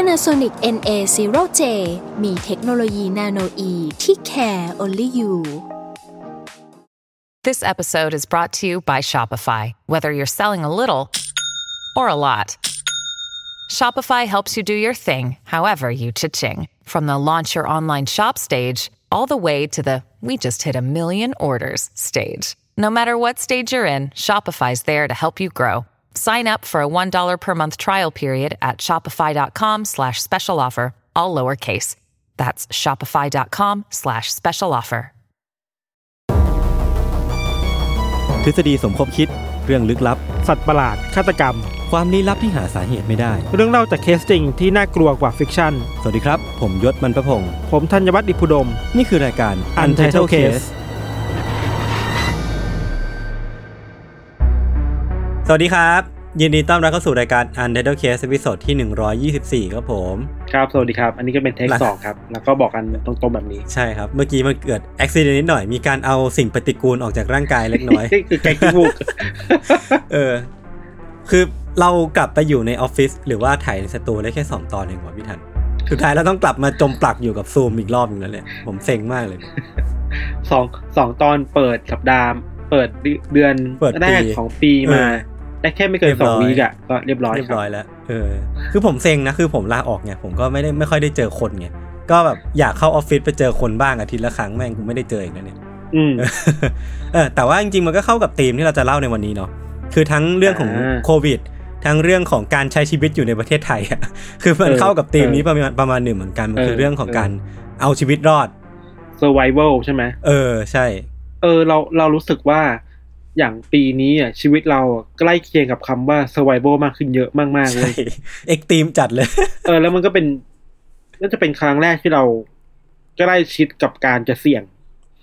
Panasonic NA0J มีเทคโนโลยี Nano E ที่ Care Only You This episode is brought to you by Shopify. Whether you're selling a little or a lot, Shopify helps you do your thing, however you cha-ching. From the launch your online shop stage, all the way to the we just hit a million orders stage. No matter what stage you're in, Shopify's there to help you grow.Sign up for a $1 per month trial period at shopify.com/special offer, all lowercase. That's shopify.com/special offer. ทฤษฎีสมคบคิดเรื่องลึกลับสัตว์ประหลาดฆาตกรรมความลี้ลับที่หาสาเหตุไม่ได้เรื่องเล่าจากเคสจริงที่น่ากลัวกว่าฟิกชั่นสวัสดีครับผมยศมันประพงษ์ผมธัญวัฒน์อิพุดมนี่คือรายการ Untitled Caseสวัสดีครับยินดีต้อนรับเข้าสู่รายการ Undertaker Season ตอนที่124ครับผมครับสวัสดีครับอันนี้ก็เป็นเทค2ครับแล้วก็บอกกันตรงๆแบบนี้ใช่ครับเมื่อกี้มันเกิดอุบัติเหตุนิดหน่อยมีการเอาสิ่งปฏิกูลออกจากร่างกายเล็กน้อยคือแกกิบุกคือเรากลับไปอยู่ในออฟฟิศหรือว่าถ่ายในสตูได้แค่2ตอนเองว่ะพี่ทันสุดท้ายเราต้องกลับมาจมปลักอยู่กับซูมอีกรอบนึงแล้วเนี่ยผมเซ็งมากเลย2ตอนเปิดสัปดาห์เปิดเดือนแรกของปีมาแต่แค่ไม่เกิน2 วีคอ่ะก็เรียบร้อยแล้วคือผมเซ็งนะคือผมลาออกไงผมก็ไม่ค่อยได้เจอคนไงก็แบบอยากเข้าออฟฟิศไปเจอคนบ้างอาทิตย์ละครั้งแม่งกูไม่ได้เจออีกแล้วเนี่ยแต่ว่าจริงๆมันก็เข้ากับธีมที่เราจะเล่าในวันนี้เนาะคือทั้งเรื่องของโควิดทั้งเรื่องของการใช้ชีวิตอยู่ในประเทศไทยอ่ะคือมันเข้ากับธีมนี้ประมาณหนึ่งเหมือนกันมันคือเรื่องของการเอาชีวิตรอด survival ใช่มั้ยใช่เรารู้สึกว่าอย่างปีนี้อ่ะชีวิตเราใกล้เคียงกับคำว่า survival มากขึ้นเยอะมากๆเลยเอ็กซ์ตรีมจัดเลยแล้วมันก็เป็นน่าจะเป็นครั้งแรกที่เราใกล้ชิดกับการจะเสี่ยง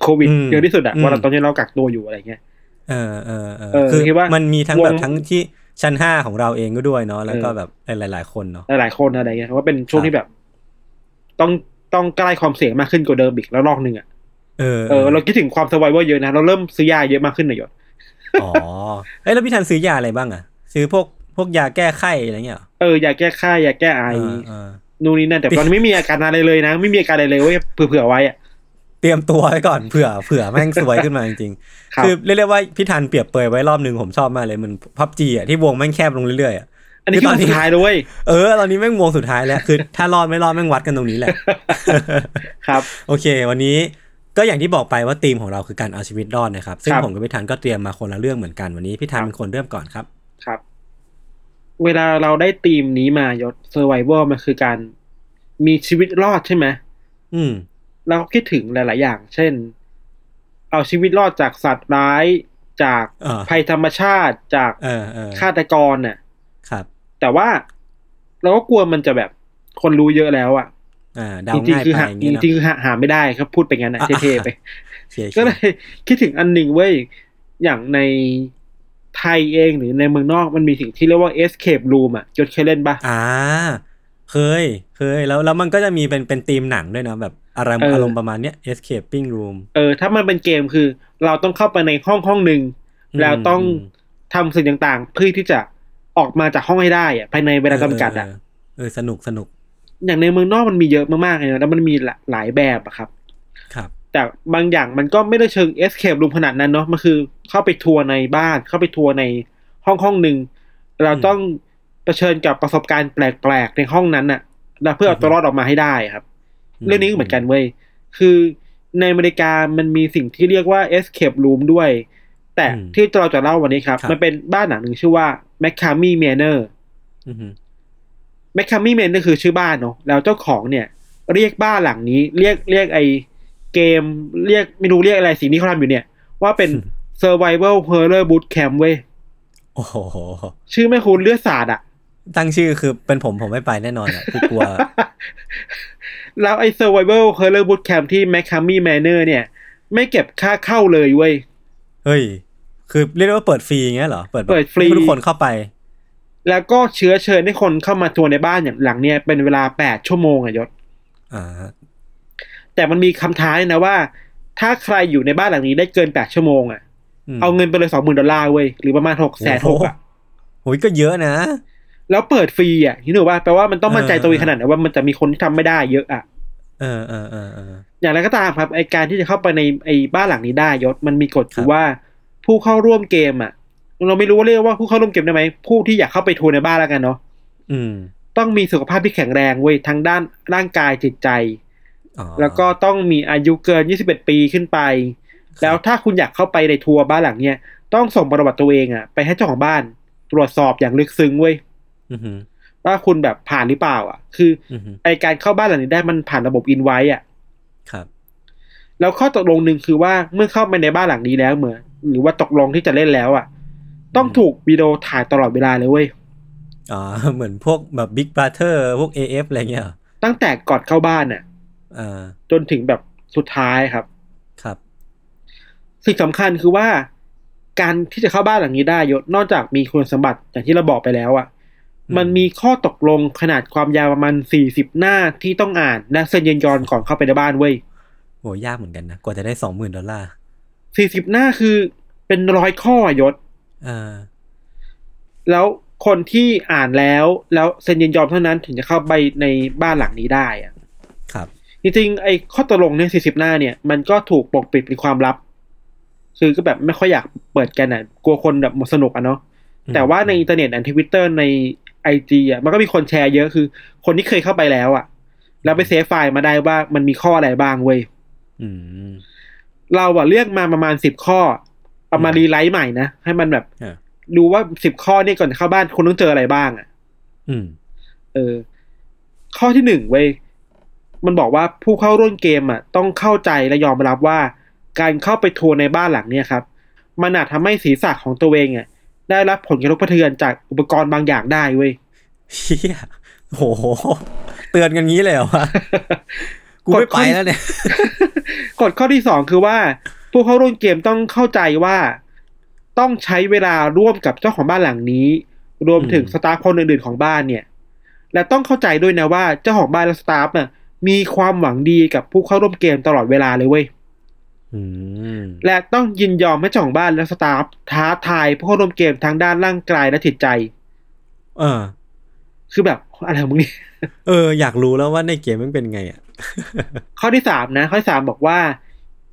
โควิดเยอะที่สุดอ่ะว่าเราตอนนี้เรากักตัวอยู่อะไรเงี้ยคือว่ามันมีทั้งแบบทั้งที่ชั้น5ของเราเองก็ด้วยเนาะแล้วก็แบบหลายๆคนเนาะหลายๆคนอะไรเงี้ยเพราะว่าเป็นช่วงที่แบบต้องใกล้ความเสี่ยงมากขึ้นกว่าเดิมอีกแล้วรอบนึงอ่ะเราคิดถึงความ survival เยอะนะเราเริ่มซื้อยาเยอะมากขึ้นหน่อยอ๋อแล้วพี่ทันซื้อยาอะไรบ้างอ่ะซื้อพวกยาแก้ไข้อะไรเงี้ยยาแก้ไข้ยาแก้ไอนู่นนี่นั่นแต่ตอนนี้ไม่มีอาการอะไรเลยนะไม่มีอาการอะไรเลยเว้ยเผื่อไว้อ่ะเตรียมตัวไว้ก่อนเผื่อแม่งสวยขึ้นมาจริงๆคือเรียกว่าพี่ทันเปรียบเปรยไว้รอบนึงผมชอบมากเลยมัน PUBG อ่ะที่วงแม่งแคบลงเรื่อยๆอ่ะอันนี้คือสุดท้ายแล้วเว้ยตอนนี้แม่งวงสุดท้ายแล้วคือถ้ารอดไม่รอดแม่งวัดกันตรงนี้แหละครับโอเควันนี้ก็อย่างที่บอกไปว่าธีมของเราคือการเอาชีวิตรอดนะครับซึ่งผมกับพี่ธันก็เตรียมมาคนละเรื่องเหมือนกันวันนี้พี่ธันเป็นคนเริ่มก่อนครับครับเวลาเราได้ธีมนี้มายศ Survival มันคือการมีชีวิตรอดใช่ไหมเราคิดถึงหลายๆอย่างเช่นเอาชีวิตรอดจากสัตว์ร้ายจากภัยธรรมชาติจากฆาตกรน่ะครับแต่ว่าเราก็กลัวมันจะแบบคนรู้เยอะแล้วอ่ะจริงๆคือหาไม่ได้ครับพูดไปงั้นนะเท่ๆไปก็เลยคิดถึงอันหนึ่งเว้ยอย่างในไทยเองหรือในเมืองนอกมันมีสิ่งที่เรียกว่า Escape Room อ่ะยศเคยเล่นป่ะเคยแล้วมันก็จะมีเป็นธีมหนังด้วยนะแบบอารมณ์ประมาณเนี้ย Escaping Room ถ้ามันเป็นเกมคือเราต้องเข้าไปในห้องนึงแล้วต้องทำสิ่งต่างๆเพื่อที่จะออกมาจากห้องให้ได้อ่ะภายในเวลาจำกัดอ่ะสนุกอย่างในเมืองนอกมันมีเยอะมากๆเลยนะแล้วมันมีหลายแบบอะครับครับแต่บางอย่างมันก็ไม่ได้เชิง Escape Room ขนาดนั้นเนาะมันคือเข้าไปทัวร์ในบ้านเข้าไปทัวร์ในห้องนึงเราต้องเผชิญกับประสบการณ์แปลกๆในห้องนั้นน่ะแล้วเพื่อเอาตัวรอดออกมาให้ได้ครับเรื่องนี้เหมือนกันเว้ยคือในอเมริกามันมีสิ่งที่เรียกว่า Escape Room ด้วยแต่ที่เราจะเล่าวันนี้ครับมันเป็นบ้านหลังนึงชื่อว่า Macamy Manor Macamy Manor นี่คือชื่อบ้านเนาะแล้วเจ้าของเนี่ยเรียกบ้านหลังนี้เรียกไอเกมเรียกไม่รู้เรียกอะไรสิ่งที่เขาทำอยู่เนี่ยว่าเป็น Survival Horror Bootcamp เว้ยโอ้โหชื่อไม่คุ้นเลือดสาดอ่ะตั้งชื่อคือเป็นผมไม่ไปแน่นอนอ่ะกลัว แล้วไอ้ Survival Horror Bootcamp ที่ Macamy Manor เนี่ยไม่เก็บค่าเข้าเลยเว้ยเฮ้ยคือเรียกว่าเปิดฟรีอย่างเงี้ยเหรอเปิดฟรีทุกคนเข้าไปแล้วก็เชื้อเชิญให้คนเข้ามาทัวร์ในบ้านอย่างหลังเนี่ยเป็นเวลา8ชั่วโมงอะยศแต่มันมีคำท้ายนะว่าถ้าใครอยู่ในบ้านหลังนี้ได้เกิน8ชั่วโมงอะเอาเงินไปเลย $20,000 ดอลลาร์เว้ยหรือประมาณ 660,000 อ่ะโหยก็เยอะนะแล้วเปิดฟรีอ่ะนี่หนูว่าแปลว่ามันต้องมั่นใจตัวเองขนาดไหนว่ามันจะมีคนที่ทำไม่ได้เยอะอ่ะอย่างไรก็ตามครับไอ้การที่จะเข้าไปในไอ้บ้านหลังนี้ได้ยศมันมีกฎคือว่าผู้เข้าร่วมเกมอ่ะเราไม่รู้ว่าเรียกว่าผู้เข้าร่วมเกมได้ไหมผู้ที่อยากเข้าไปทัวร์ในบ้านแล้วกันเนาะต้องมีสุขภาพที่แข็งแรงเว้ยทั้งด้านร่างกายจิตใจแล้วก็ต้องมีอายุเกิน21ปีขึ้นไปแล้วถ้าคุณอยากเข้าไปในทัวร์บ้านหลังเนี้ยต้องส่งประวัติตัวเองอ่ะไปให้เจ้าของบ้านตรวจสอบอย่างลึกซึ้งเว้ยว่าคุณแบบผ่านหรือเปล่าอ่ะคือไอการเข้าบ้านหลังนี้ได้มันผ่านระบบอินไวท์อ่ะครับแล้วข้อตกลงหนึ่งคือว่าเมื่อเข้าไปในบ้านหลังนี้แล้วเหมือนหรือว่าตกลงที่จะเล่นแล้วอ่ะต้องถูกวิดีโอถ่ายตลอดเวลาเลยเว้ยเหมือนพวกแบบ Big Brother พวก AF อะไรเงี้ยตั้งแต่ก่อนเข้าบ้านน่ะจนถึงแบบสุดท้ายครับครับสิ่งสำคัญคือว่าการที่จะเข้าบ้านหลังนี้ได้ยศนอกจากมีคุณสมบัติอย่างที่เราบอกไปแล้วอ่ะมันมีข้อตกลงขนาดความยาวประมาณ40หน้าที่ต้องอ่านและเซ็นยินยอมก่อนเข้าไปในบ้านเว้ยโหยากเหมือนกันนะกว่าจะได้ $20,000 ดอลลาร์40หน้าคือเป็น100ข้อยศแล้วคนที่อ่านแล้วเซ็นยินยอมเท่านั้นถึงจะเข้าไปในบ้านหลังนี้ได้อ่ะครับจริงๆไอ้ข้อตกลงเนี่ย40หน้าเนี่ยมันก็ถูกปกปิดเป็นความลับคือก็แบบไม่ค่อยอยากเปิดกันน่ะกลัวคนแบบหมดสนุกอ่ะเนาะแต่ว่าในอินเทอร์เน็ตใน Twitter ใน IG อ่ะมันก็มีคนแชร์เยอะคือคนที่เคยเข้าไปแล้วอ่ะแล้วไปเซฟไฟล์มาได้ว่ามันมีข้ออะไรบ้างเว้ยเราอ่ะเลือกมาประมาณ10ข้อเอามารีไลท์ใหม่นะให้มันแบบดูว่า10ข้อเนี่ยก่อนเข้าบ้านคุณต้องเจออะไรบ้างอ่ะข้อที่1เว้ยมันบอกว่าผู้เข้าร่วมเกมอ่ะต้องเข้าใจและยอมรับว่าการเข้าไปทัวร์ในบ้านหลังเนี่ยครับมันอาจทำให้ศีรษะของตัวเองอ่ะได้รับผลกระทบกระเทือนจากอุปกรณ์บางอย่างได้เว้ยเหี้ยโหเตือนกันงี้เลยเหรอวะกูไม่ไปแล้วเนี่ยกฎข้อที่2คือว่าผู้เข้าร่วมเกมต้องเข้าใจว่าต้องใช้เวลาร่วมกับเจ้าของบ้านหลังนี้รวมถึงสตาฟคนอื่นๆของบ้านเนี่ยและต้องเข้าใจด้วยนะว่าเจ้าของบ้านและสตาฟน่ะมีความหวังดีกับผู้เข้าร่วมเกมตลอดเวลาเลยเว้ยและต้องยินยอมให้เจ้าของบ้านและสตาฟท้าทายผู้เข้าร่วมเกมทางด้านร่างกายและจิตใจคือแบบอะไรของมึงนี่อยากรู้แล้วว่าในเกมมันเป็นไงอ่ะ ข้อที่3นะข้อที่3บอกว่า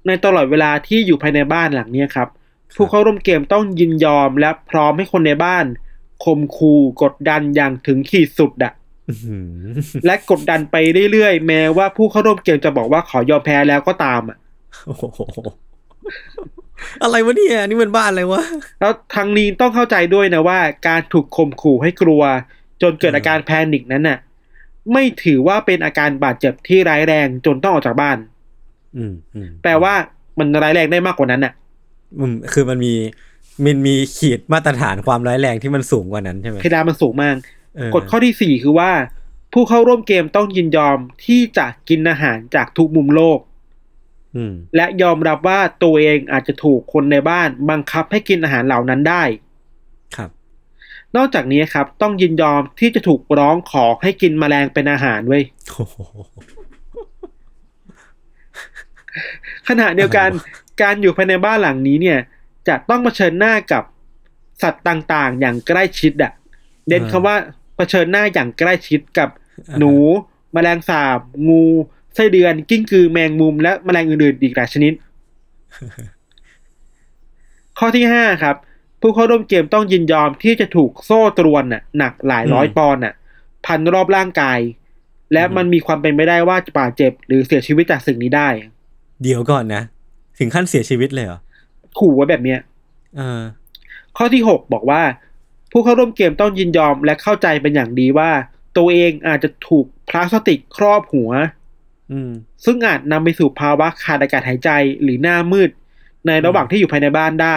ในตลอดเวลาที่อยู่ภายในบ้านหลังนี้ครับผู้เข้าร่วมเกมต้องยินยอมและพร้อมให้คนในบ้านข่มขู่กดดันอย่างถึงขีดสุดอ่ะและกดดันไปเรื่อยๆแม้ว่าผู้เข้าร่วมเกมจะบอกว่าขอยอมแพ้แล้วก็ตามอ่ะอะไรวะเนี่ยนี่มันบ้านอะไรวะแล้วทางนี้ต้องเข้าใจด้วยนะว่าการถูกข่มขู่ให้กลัวจนเกิดอาการแพนิคนั้นน่ะไม่ถือว่าเป็นอาการบาดเจ็บที่ร้ายแรงจนต้องออกจากบ้านแปลว่ามันร้ายแรงได้มากกว่านั้นน่ะคือมันมีขีดมาตรฐานความร้ายแรงที่มันสูงกว่านั้นใช่ไหมเพดานมันสูงมากกฎข้อที่4คือว่าผู้เข้าร่วมเกมต้องยินยอมที่จะกินอาหารจากทุกมุมโลกและยอมรับว่าตัวเองอาจจะถูกคนในบ้านบังคับให้กินอาหารเหล่านั้นได้ครับนอกจากนี้ครับต้องยินยอมที่จะถูกร้องขอให้กินแมลงเป็นอาหารเว้ยขณะเดียวกันการอยู่ภายในบ้านหลังนี้เนี่ยจะต้องเผชิญหน้ากับสัตว์ต่างๆอย่างใกล้ชิดอ่ะเด่นคำว่าเผชิญหน้าอย่างใกล้ชิดกับหนูแมลงสาบงูไส้เดือนกิ้งกือแมงมุมและแมลงอื่นๆอีกหลายชนิด ข้อที่5ครับผู้เข้าร่วมเกมต้องยินยอมที่จะถูกโซ่ตรวนน่ะหนักหลายร้อยปอนด์น่ะพันรอบร่างกายและมันมีความเป็นไปได้ว่าจะบาดเจ็บหรือเสียชีวิตจากสิ่งนี้ได้เดี๋ยวก่อนนะถึงขั้นเสียชีวิตเลยเหรอขู่ไว้แบบเนี้ยข้อที่6บอกว่าผู้เข้าร่วมเกมต้องยินยอมและเข้าใจเป็นอย่างดีว่าตัวเองอาจจะถูกพลาสติกครอบหัวซึ่งอาจนำไปสู่ภาวะขาดอากาศหายใจหรือหน้ามืดในระหว่างที่อยู่ภายในบ้านได้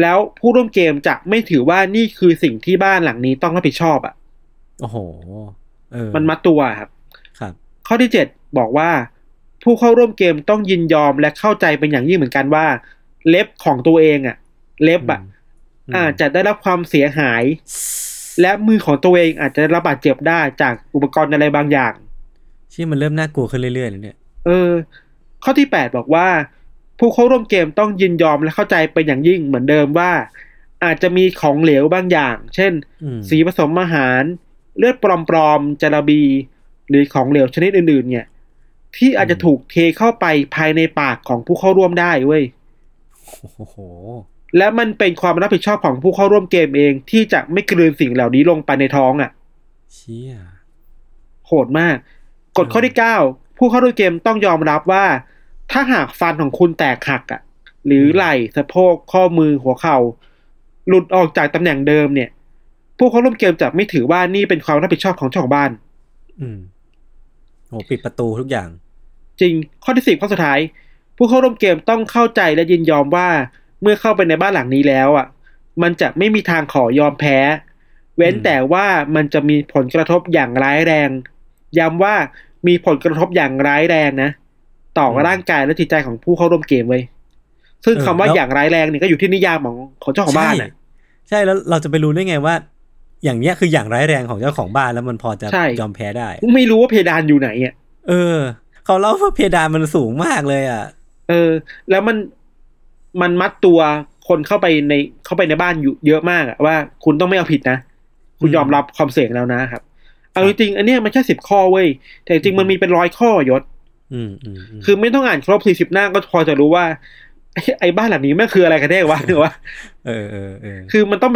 แล้วผู้ร่วมเกมจะไม่ถือว่านี่คือสิ่งที่บ้านหลังนี้ต้องรับผิดชอบอ่ะโอ้โหมันมัดตัวครับ ข้อที่7บอกว่าผู้เข้าร่วมเกมต้องยินยอมและเข้าใจเป็นอย่างยิ่งเหมือนกันว่าเล็บของตัวเองอ่ะเล็บอ่ะจะได้รับความเสียหายและมือของตัวเองอาจจะได้รับบาดเจ็บได้จากอุปกรณ์อะไรบางอย่างชื่อมันเริ่มน่ากลัวขึ้นเรื่อยๆเลยเนี่ยข้อที่8บอกว่าผู้เข้าร่วมเกมต้องยินยอมและเข้าใจเป็นอย่างยิ่งเหมือนเดิมว่าอาจจะมีของเหลวบางอย่างเช่นสีผสมอาหารเลือดปลอมๆจระบีหรือของเหลวชนิดอื่นๆเนี่ยที่อาจจะถูกเทเข้าไปภายในปากของผู้เข้าร่วมได้เว้ยโอ้โหและมันเป็นความรับผิดชอบของผู้เข้าร่วมเกมเองที่จะไม่กลืนสิ่งเหล่านี้ลงไปในท้องอ่ะเชี่ยโหดมากกฎข้อที่9ผู้เข้าร่วมเกมต้องยอมรับว่าถ้าหากฟันของคุณแตกหักอ่ะหรือไหล่สะโพกข้อมือหัวเข่าหลุดออกจากตำแหน่งเดิมเนี่ยผู้เข้าร่วมเกมจะไม่ถือว่านี่เป็นความรับผิดชอบของเจ้าของบ้านโอ้ปิดประตูทุกอย่างจริงข้อที่10ข้อสุดท้ายผู้เข้าร่วมเกมต้องเข้าใจและยินยอมว่าเมื่อเข้าไปในบ้านหลังนี้แล้วอ่ะมันจะไม่มีทางขอยอมแพ้เว้นแต่ว่ามันจะมีผลกระทบอย่างร้ายแรงย้ำว่ามีผลกระทบอย่างร้ายแรงนะต่อร่างกายและจิตใจของผู้เข้าร่วมเกมไว้ซึ่งคำว่าอย่างร้ายแรงนี่ก็อยู่ที่นิยามของเจ้าของบ้านน่ะใช่แล้วเราจะไปรู้ได้ไงว่าอย่างเนี้ยคืออย่างร้ายแรงของเจ้าของบ้านแล้วมันพอจะยอมแพ้ได้ไม่รู้ว่าเพดานอยู่ไหนอ่ะเขาเล่าว่าเพดานมันสูงมากเลยอ่ะแล้วมันมัดตัวคนเข้าไปในบ้านอยู่เยอะมากอะว่าคุณต้องไม่เอาผิดนะคุณยอมรับความเสี่ยงแล้วนะครับเอาจริงๆอันเนี้ยมันแค่10ข้อเว้ยแต่จริงมันมีเป็น100ข้อยศคือไม่ต้องอ่านครบ40หน้าก็พอจะรู้ว่าไอ้บ้านหลังนี้มันคืออะไรกันแน่วะหรือว่าคือมันต้อ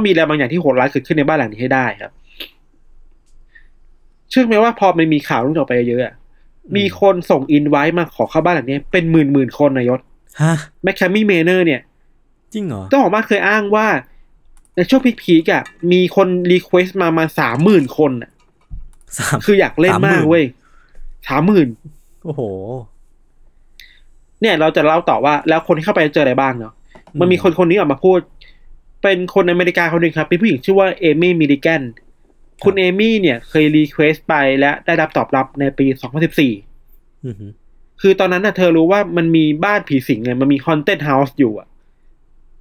งมีอะไรบางอย่างที่โหดร้ายเกิดขึ้นในบ้านหลังนี้ให้ได้ครับเชื่อไหมว่าพอมันมีข่าวเรื่องต่อไปเยอะมีคนส่งอินไว้มาขอเข้าบ้านหลังนี้เป็นหมื่นๆคนนายศฮะ Macamy Manor เนี่ยจริงเหรอเจ้าของบ้านเคยอ้างว่าในช่วงพีคๆอ่ะมีคนรีเควสต์มา 30,000 คนน่ะคืออยากเล่นมากเว้ย 30,000 โอ้โหเนี่ยเราจะเล่าต่อว่าแล้วคนที่เข้าไปเจออะไรบ้างเนาะมันมีคนๆนี้ออกมาพูดเป็นคนอเมริกาคนหนึ่งครับเป็นผู้หญิงชื่อว่าเอมี่มิลิแกนคุณเอมี่เนี่ยเคยรีเควสต์ไปและได้รับตอบรับในปี2014คือตอนนั้นน่ะเธอรู้ว่ามันมีบ้านผีสิงไงมันมี Haunted House อยู่อ่ะ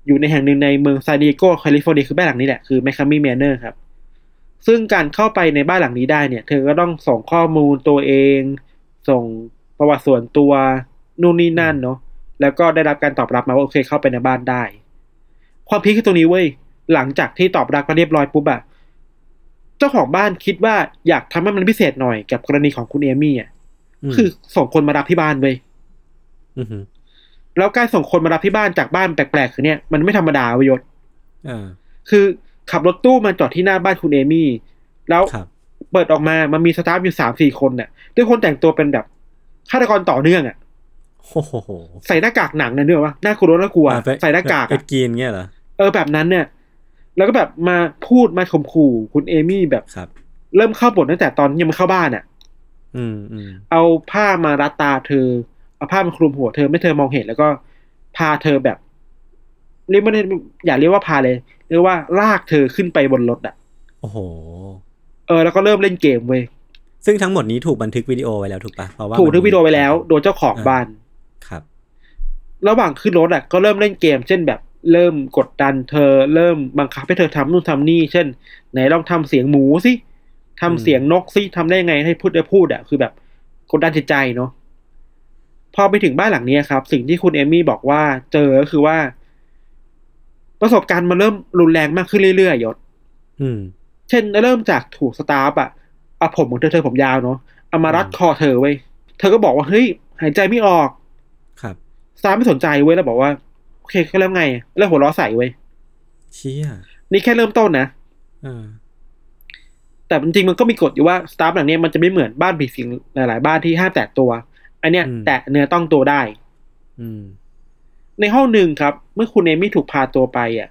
อยู่ในแห่งหนึ่งในเมืองซานดิเอโกแคลิฟอร์เนียคือบ้านหลังนี้แหละคือ Macamy Manor ครับซึ่งการเข้าไปในบ้านหลังนี้ได้เนี่ยเธอก็ต้องส่งข้อมูลตัวเองส่งประวัติส่วนตัวนู่นนี่นั่นเนาะแล้วก็ได้รับการตอบรับมาว่าโอเคเข้าไปในบ้านได้ความพีคคือตรงนี้เว้ยหลังจากที่ตอบรับมาเรียบร้อยปุ๊บอ่ะเจ้าของบ้านคิดว่าอยากทำให้มันพิเศษหน่อยกับกรณีของคุณเอมี่อ่ะคือส่งคนมารับที่บ้านเว้ยแล้วการส่งคนมารับที่บ้านจากบ้านแปลกๆคือเนี่ยมันไม่ธรรมดาเว้ยยศคือขับรถตู้มาจอดที่หน้าบ้านคุณเอมี่แล้วเปิดออกมามันมีสตาฟอยู่ 3-4 คนเนี่ยด้วยคนแต่งตัวเป็นแบบฆาตกรต่อเนื่องอ่ะโอ้โหใส่หน้ากากหนังนะเนื้อวะหน้ากลัวน่ากลัวใส่หน้ากากกินเงี้ยเหรอแบบนั้นเนี่ยแล้วก็แบบมาพูดมาข่มขู่คุณเอมี่แบบเริ่มเข้าบทตั้งแต่ตอนยังไม่เข้าบ้านอ่ะเอาผ้ามารัดตาเธอเอาผ้ามาคลุมหัวเธอไม่เธอมองเห็นแล้วก็พาเธอแบบเรียกไม่ได้อย่าเรียกว่าพาเลยเรียกว่าลากเธอขึ้นไปบนรถอ่ะโอ้โหแล้วก็เริ่มเล่นเกมเว้ยซึ่งทั้งหมดนี้ถูกบันทึกวิดีโอไว้แล้วถูกปะเพราะว่าถูกบันทึกวิดีโอไว้แล้วโดยเจ้าของบ้านครับระหว่างขึ้นรถอ่ะก็เริ่มเล่นเกมเช่นแบบเริ่มกดดันเธอเริ่มบังคับให้เธอทำนู่นทำนี่เช่นไหนลองทำเสียงหมูสิทำเสียงนกซิทำได้ไงให้พูดอ่ะคือแบบกดดันจิตใจเนาะพอไปถึงบ้านหลังนี้ครับสิ่งที่คุณเอมี่บอกว่าเจอก็คือว่าประสบการณ์มันเริ่มรุนแรงมากขึ้นเรื่อยๆยศเช่นเริ่มจากถูกสตาฟอ่ะเอาผมของเธอผมยาวเนาะเอามารัดคอเธอไว้เธอก็บอกว่าเฮ้ยหายใจไม่ออกครับสตาฟไม่สนใจเว้ยแล้วบอกว่าโอเคก็แล้วไงแล้วหัวล้อใส่เว้ยเชี่ยนี่แค่เริ่มต้นนะแต่จริงๆมันก็มีกฎอยู่ว่าสตาฟหลังนี้มันจะไม่เหมือนบ้านผีสิงหลายๆบ้านที่ห้ามแตะตัวอันเนี้ยแตะเนื้อต้องตัวได้ในห้องหนึ่งครับเมื่อคุณเอมี่ถูกพาตัวไปอ่ะ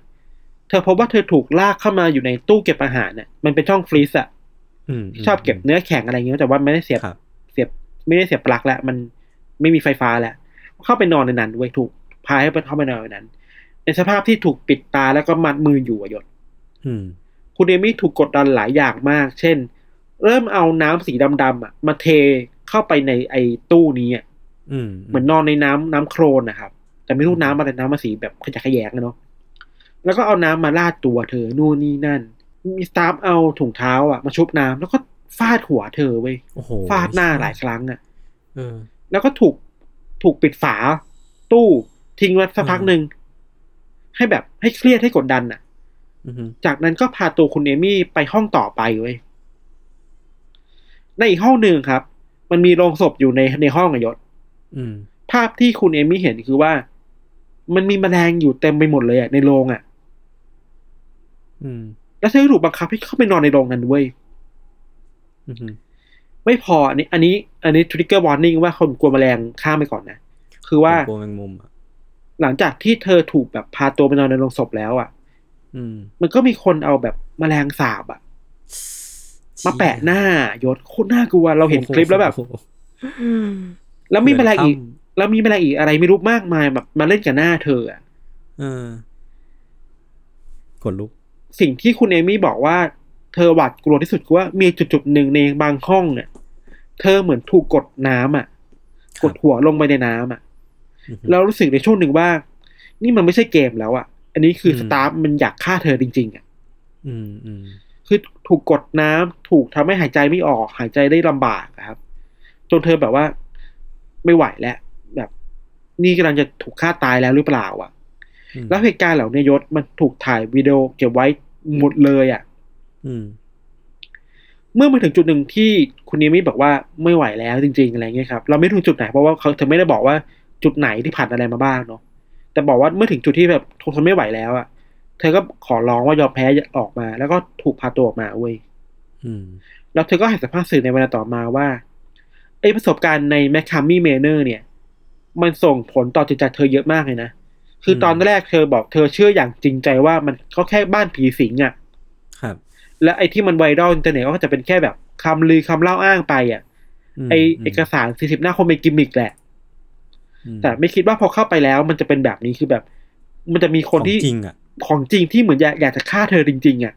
เธอพบว่าเธอถูกลากเข้ามาอยู่ในตู้เก็บอาหารเนี่ยมันเป็นช่องฟรีซอ่ะชอบเก็บเนื้อแข็งอะไรเงี้ยแต่ว่าไม่ได้เสียบปลั๊กแล้วมันไม่มีไฟฟ้าแล้วเข้าไปนอนในนั้นด้วยถูกพาให้เข้าไปนอนในนั้นในสภาพที่ถูกปิดตาแล้วก็มัดมืออยู่อ่ะยศคุณเอมี่ถูกกดดันหลายอย่างมากเช่นเริ่มเอาน้ำสีดำๆมาเท เข้าไปในไอ้ตู้นี้เหมือนนอนในน้ำโคลนนะครับแต่ไม่รู้น้ำอะไรน้ำมันสีแบบขยะแขยงนะเนาะแล้วก็เอาน้ำมาลาดตัวเธอนู่นนี่นั่นมีสตาฟเอาถุงเท้าอ่ะมาชุบน้ำแล้วก็ฟาดหัวเธอเว้ยฟาดหน้าหลายครั้งอ่ะแล้วก็ถูกปิดฝาตู้ทิ้งไว้สักพักหนึ่งให้แบบให้เครียดให้กดดันอ่ะจากนั้นก็พาตัวคุณเอมี่ไปห้องต่อไปเว้ยในอีกห้องหนึ่งครับมันมีโรงศพอยู่ในห้องอะยศภาพที่คุณเอมี่เห็นคือว่ามันมีแมลงอยู่เต็มไปหมดเลยอ่ะในโรงอ่ะแล้วเธอถูกบังคับให้เข้าไปนอนในโรงนั้นเว้ยไม่พออันนี้ trigger warning ว่าคนกลัวแมลงข้ามไปก่อนนะคือว่าหลังจากที่เธอถูกแบบพาตัวไปนอนในโรงศพแล้วอ่ะมันก็มีคนเอาแบบแมลงสาบอ่ะมาแปะหน้ายศโคตรน่ากลัวเราเห็นคลิปแล้วแบบแล้วมีแมลงอีกอะไรไม่รู้มากมายแบบมาเล่นกับหน้าเธออ่ะขนลุกสิ่งที่คุณเอมี่บอกว่าเธอหวาดกลัวที่สุดคือว่ามีจุดๆหนึ่งในบางห้องเนี่ยเธอเหมือนถูกกดน้ำอ่ะกดหัวลงไปในน้ำอ่ะเรารู้สึกในช่วงหนึ่งว่านี่มันไม่ใช่เกมแล้วอ่ะอันนี้คือสตาฟมันอยากฆ่าเธอจริงๆอ่ะคือถูกกดน้ำถูกทำให้หายใจไม่ออกหายใจได้ลำบากครับจนเธอแบบว่าไม่ไหวแล้วแบบนี่กำลังจะถูกฆ่าตายแล้วหรือเปล่าอ่ะแล้วเหตุการณ์เหล่านี้ยศมันถูกถ่ายวิดีโอเก็บไว้หมดเลยอ่ะเมื่อมาถึงจุดหนึ่งที่คุณเอมี่บอกว่าไม่ไหวแล้วจริงๆอะไรเงี้ยครับเราไม่รู้จุดไหนเพราะว่าเขาเธอไม่ได้บอกว่าจุดไหนที่ผ่านอะไรมาบ้างเนาะแต่บอกว่าเมื่อถึงจุดที่แบบทนไม่ไหวแล้วอ่ะเธอก็ขอร้องว่ายอมแพ้ออกมาแล้วก็ถูกพาตัวออกมาเว้ยแล้วเธอก็ให้สัมภาษณ์สื่อในเวลาต่อมาว่าไอ้ประสบการณ์ใน Macamy Manor เนี่ยมันส่งผลต่อจิตใจเธอเยอะมากเลยนะคือตอนแรกเธอบอกเธอเชื่ออย่างจริงใจว่ามันก็แค่บ้านผีสิงอ่ะครับและไอ้ที่มันไวรัลอินเทอร์เน็ตก็จะเป็นแค่แบบคำลือคำเล่าอ้างไปอ่ะไอ้เอกสาร40หน้าคงเป็นกิมมิคแหละแต่ไม่คิดว่าพอเข้าไปแล้วมันจะเป็นแบบนี้คือแบบมันจะมีคนที่จริงอ่ะของจริงที่เหมือนอยากจะฆ่าเธอจริงๆอ่ะ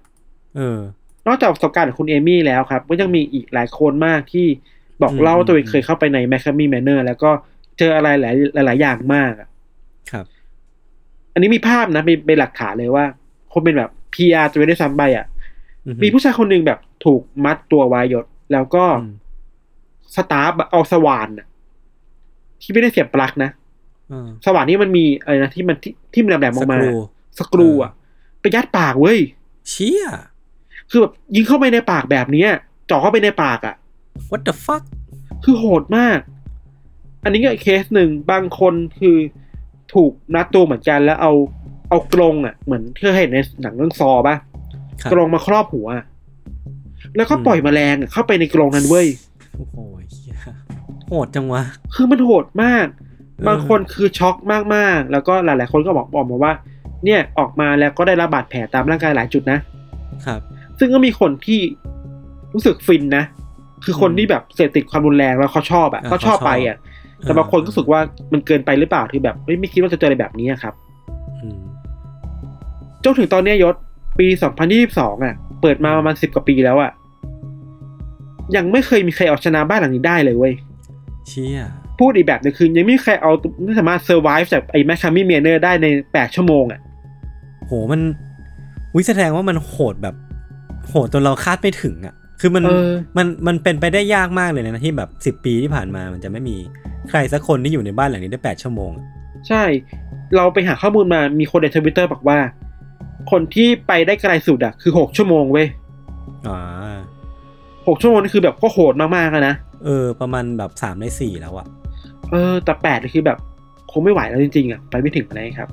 นอกจากประสบการณ์ของคุณเอมี่แล้วครับก็ยังมีอีกหลายคนมากที่บอกเล่าตัวเองเคยเข้าไปใน Macamy Manor แล้วก็เจออะไรหลายอย่างมากครับอันนี้มีภาพนะเป็นหลักฐานเลยว่าคนเป็นแบบ PR ตัวเองได้ซ้ำไปอ่ะมีผู้ชายคนหนึ่งแบบถูกมัดตัวไว้ยศแล้วก็สตาฟเอาสว่านที่ไม่ได้เสียบปลั๊กนะสว่านนี่มันมีอะไรนะที่มันที่มันแหลมออกมาสกรูอ่ะไปยัดปากเว้ยเชี่ยคือแบบยิงเข้าไปในปากแบบนี้จ่อเข้าไปในปากอ่ะ What the fuck คือโหดมากอันนี้ก็เคสหนึ่งบางคนคือถูกนัดตัวเหมือนกันแล้วเอากรงอ่ะเหมือนที่เห็นในหนังเรื่องซอป่ะกรงมาครอบหัวแล้วก็ปล่อยแมลงเข้าไปในกรงนั้นเว้ยโอ้โหโหดจังวะคือมันโหดมากบางคนคือช็อกมากๆแล้วก็หลายๆคนก็บอกมาว่าเนี่ยออกมาแล้วก็ได้รับบาดแผลตามร่างกายหลายจุดนะครับซึ่งก็มีคนที่รู้สึกฟินนะคือคนที่แบบเสพติดความรุนแรงแล้วเขาชอบอ่ะก็ชอบไปอ่ะแต่บางคนก็รู้สึกว่ามันเกินไปหรือเปล่าคือแบบไม่คิดว่าจะเจออะไรแบบนี้ครับจนถึงตอนนี้ยศปี2022เปิดมาประมาณ10กว่าปีแล้วยังไม่เคยมีใครเอาชนะบ้านหลังนี้ได้เลยเว้ยเชี่ยพูดอีกแบบนึงคือยังไม่มีใครเอาไม่สามารถเซอร์ไวฟ์จากไอ้ Macamy Manor ได้ใน8ชั่วโมงโหมันวิแสดงว่ามันโหดแบบโหดจนเราคาดไม่ถึงคือมันเป็นไปได้ยากมากเลยนะที่แบบ10ปีที่ผ่านมามันจะไม่มีใครสักคนที่อยู่ในบ้านหลังนี้ได้8ชั่วโมงใช่เราไปหาข้อมูลมามีคนใน Twitter บอกว่าคนที่ไปได้ไกลสุดคือ6ชั่วโมงเว้ย6ชั่วโมงนี่คือแบบก็โหดมากๆนะประมาณแบบ3ใน4แล้วแต่8คือแบบคงไม่ไหวแล้วจริงๆไปไม่ถึงอะไรครับ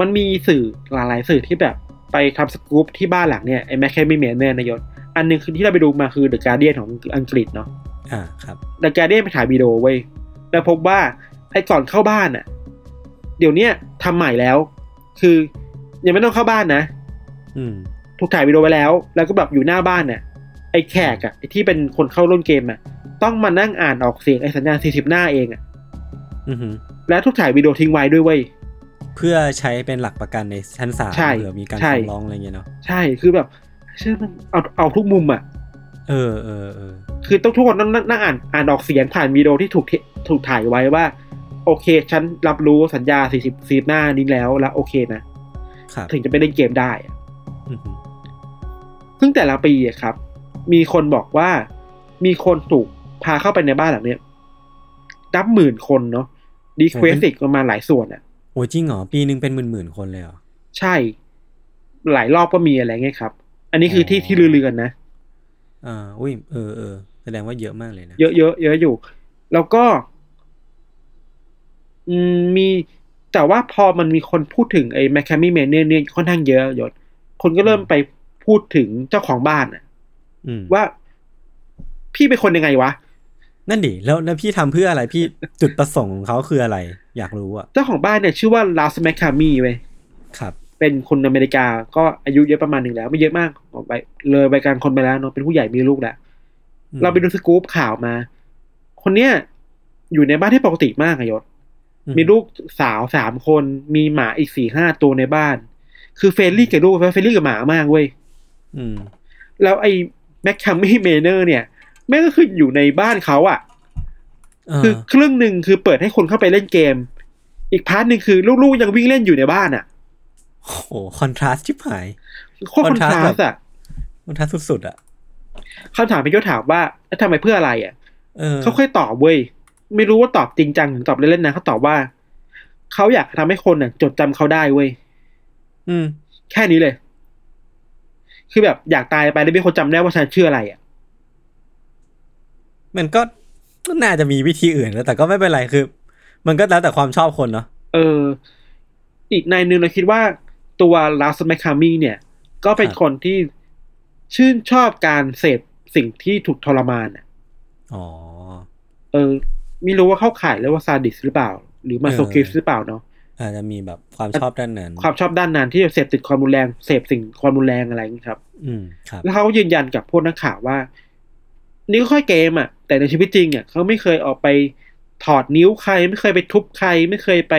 มันมีสื่อหลายๆสื่อที่แบบไปทำสกู๊ปที่บ้านหลังเนี่ยไอ้แมคแคมมี่แมนเนอร์นายศอันนึงคือที่เราไปดูมาคือ The Guardian ของอังกฤษเนาะครับ The Guardian ไปถ่ายวิดีโอไว้แล้วพบว่าไอ้ก่อนเข้าบ้านเดี๋ยวนี้ทำใหม่แล้วคือยังไม่ต้องเข้าบ้านนะถูกถ่ายวิดีโอไว้แล้วก็แบบอยู่หน้าบ้านไอ้แขกที่เป็นคนเข้าร่วมเกมต้องมานั่งอ่านออกเสียงไอ้สัญญาณ40หน้าเองแล้วถูกถ่ายวิดีโอทิ้งไว้ด้วยเว้ยเพื่อใช้เป็นหลักประกันในชั้นศาลหรือมีการฟ้องร้องอะไรเงี้ยเนาะใช่คือแบบเชื่อมันเอาทุกมุม คือต้องทุกคนต้องนั่งอ่านออกเสียงผ่านวิดีโอที่ถูกถ่ายไว้ว่าโอเคฉันรับรู้สัญญา40ซีนหน้านี้แล้วโอเคนะถึงจะไปเล่นเกมได้ซึ่งแต่ละปีครับมีคนบอกว่ามีคนถูกพาเข้าไปในบ้านหลังนี้นับหมื่นคนเนาะรีเควสต์อีกประมาณหลายส่วนอ่ะโหจริงเหรอปีนึงเป็นหมื่นๆคนเลยเหรอใช่หลายรอบก็มีอะไรเงี้ยครับอันนี้คือที่ลือๆกันนะอุ้ยแสดงว่าเยอะมากเลยนะเยอะๆเยอะอยู่แล้วก็มีแต่ว่าพอมันมีคนพูดถึงไอ้ Macamy Manor เนี่ยค่อนข้างเยอะยศคนก็เริ่มไปพูดถึงเจ้าของบ้านอ่ะว่าพี่เป็นคนยังไงวะนั่นดิแล้วพี่ทำเพื่ออะไรพี่จุดประสงค์ของเขาคืออะไรอยากรู้อ่ะเจ้าของบ้านเนี่ยชื่อว่าลาสแมคคามีเว้ยครับเป็นคนอเมริกาก็อายุเยอะประมาณนึงแล้วไม่เยอะมากไปเลยไปการคนไปแล้วเนาะเป็นผู้ใหญ่มีลูกแล้วเราไปดูสกู๊ปข่าวมาคนเนี้ยอยู่ในบ้านที่ปกติมากอะยศมีลูกสาว3คนมีหมาอีก 4-5 ตัวในบ้านคือเฟรนลี่กับลูกเฟรนลี่กับหมามากเว้ยแล้วไอ้แมคคามีเมเนอร์เนี่ยแม่ก็คืออยู่ในบ้านเขาอ่ะคือครึ่งหนึ่งคือเปิดให้คนเข้าไปเล่นเกมอีกพาร์ทหนึ่งคือลูกๆยังวิ่งเล่นอยู่ในบ้านอ่ะโอ้โหคอนทราสต์ชิบหายโคตรคอนทราสต์อ่ะคอนทราสต์สุดๆอ่ะคำถามพี่ยศถามว่าแล้วทำไมเพื่ออะไรอ่ะเขาค่อยตอบเว้ยไม่รู้ว่าตอบจริงจังหรือตอบเล่นๆนะเขาตอบว่าเขาอยากทำให้คนอ่ะจดจำเขาได้เว้ยแค่นี้เลยคือแบบอยากตายไปแล้วมีคนจำได้ว่าฉันชื่ออะไรอ่ะมันก็น่าจะมีวิธีอื่นแล้วแต่ก็ไม่เป็นไรคือมันก็แล้วแต่ความชอบคนเนาะอีกนายนึงเราคิดว่าตัวลาสแมคคามีเนี่ยก็เป็นคนที่ชื่นชอบการเสพสิ่งที่ถูกทรมานอ๋อไม่รู้ว่าเข้าข่ายเรียกว่าซาดิสหรือเปล่าหรือมาโซคิสหรือเปล่าเนาะอาจจะมีแบบความชอบด้านนั้นความชอบด้านนั้นที่เสพติดความรุนแรงเสพสิ่งความรุนแรงอะไรอย่างนี้ครับครับแล้วเขายืนยันกับพวกนักข่าวว่านี่ก็ค่อยเกมอ่ะแต่ในชีวิตจริงอ่ะเขาไม่เคยออกไปถอดนิ้วใครไม่เคยไปทุบใครไม่เคยไป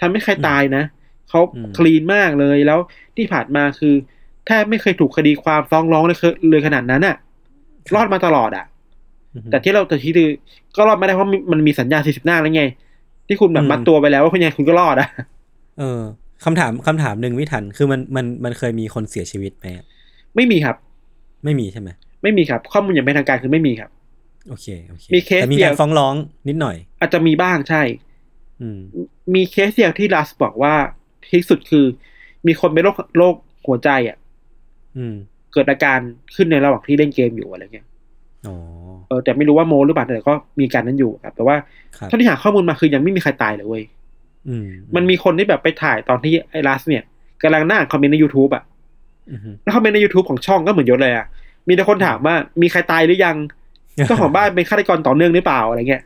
ทำให้ใครตายนะเขาคลีนมากเลยแล้วที่ผ่านมาคือแทบไม่เคยถูกคดีความฟ้องร้องเลยขนาดนั้นอ่ะรอดมาตลอดอ่ะแต่ที่เราตะชี้คือก็รอดไม่ได้เพราะมันมีสัญญา40หน้าแล้วไงที่คุณแบบมัดตัวไปแล้วว่าคุณยังคุณก็รอดอ่ะคำถามนึงไม่ทันคือมันเคยมีคนเสียชีวิตไหมไม่มีครับไม่มีใช่ไหมไม่มีครับข้อมูลอย่างเป็นทางการคือไม่มีครับโอเคมีเคสเดียวฟ้องร้องนิดหน่อยอาจจะมีบ้างใช่มีเคสเดียวที่ลาสบอกว่าที่สุดคือมีคนเป็นโรคหัวใจอ่ะเกิดอาการขึ้นในระหว่างที่เล่นเกมอยู่อะไรเงี้ยแต่ไม่รู้ว่าโมหรือเปล่าแต่ก็มีการนั้นอยู่ครับแต่ว่าเท่าที่หาข้อมูลมาคือยังไม่มีใครตายเลยเว้ยมันมีคนที่แบบไปถ่ายตอนที่ไอ้ลาสเนี่ยกำลังนั่งคอมเมนต์ใน YouTube อ่ะแล้วคอมเมนต์ใน YouTube ของช่องก็เหมือนยศเลยอ่ะมีแต่คนถามว่ามีใครตายหรือยังเจ้าของบ้านเป็นฆาตกรต่อเนื่องหรือเปล่าอะไรเงี้ย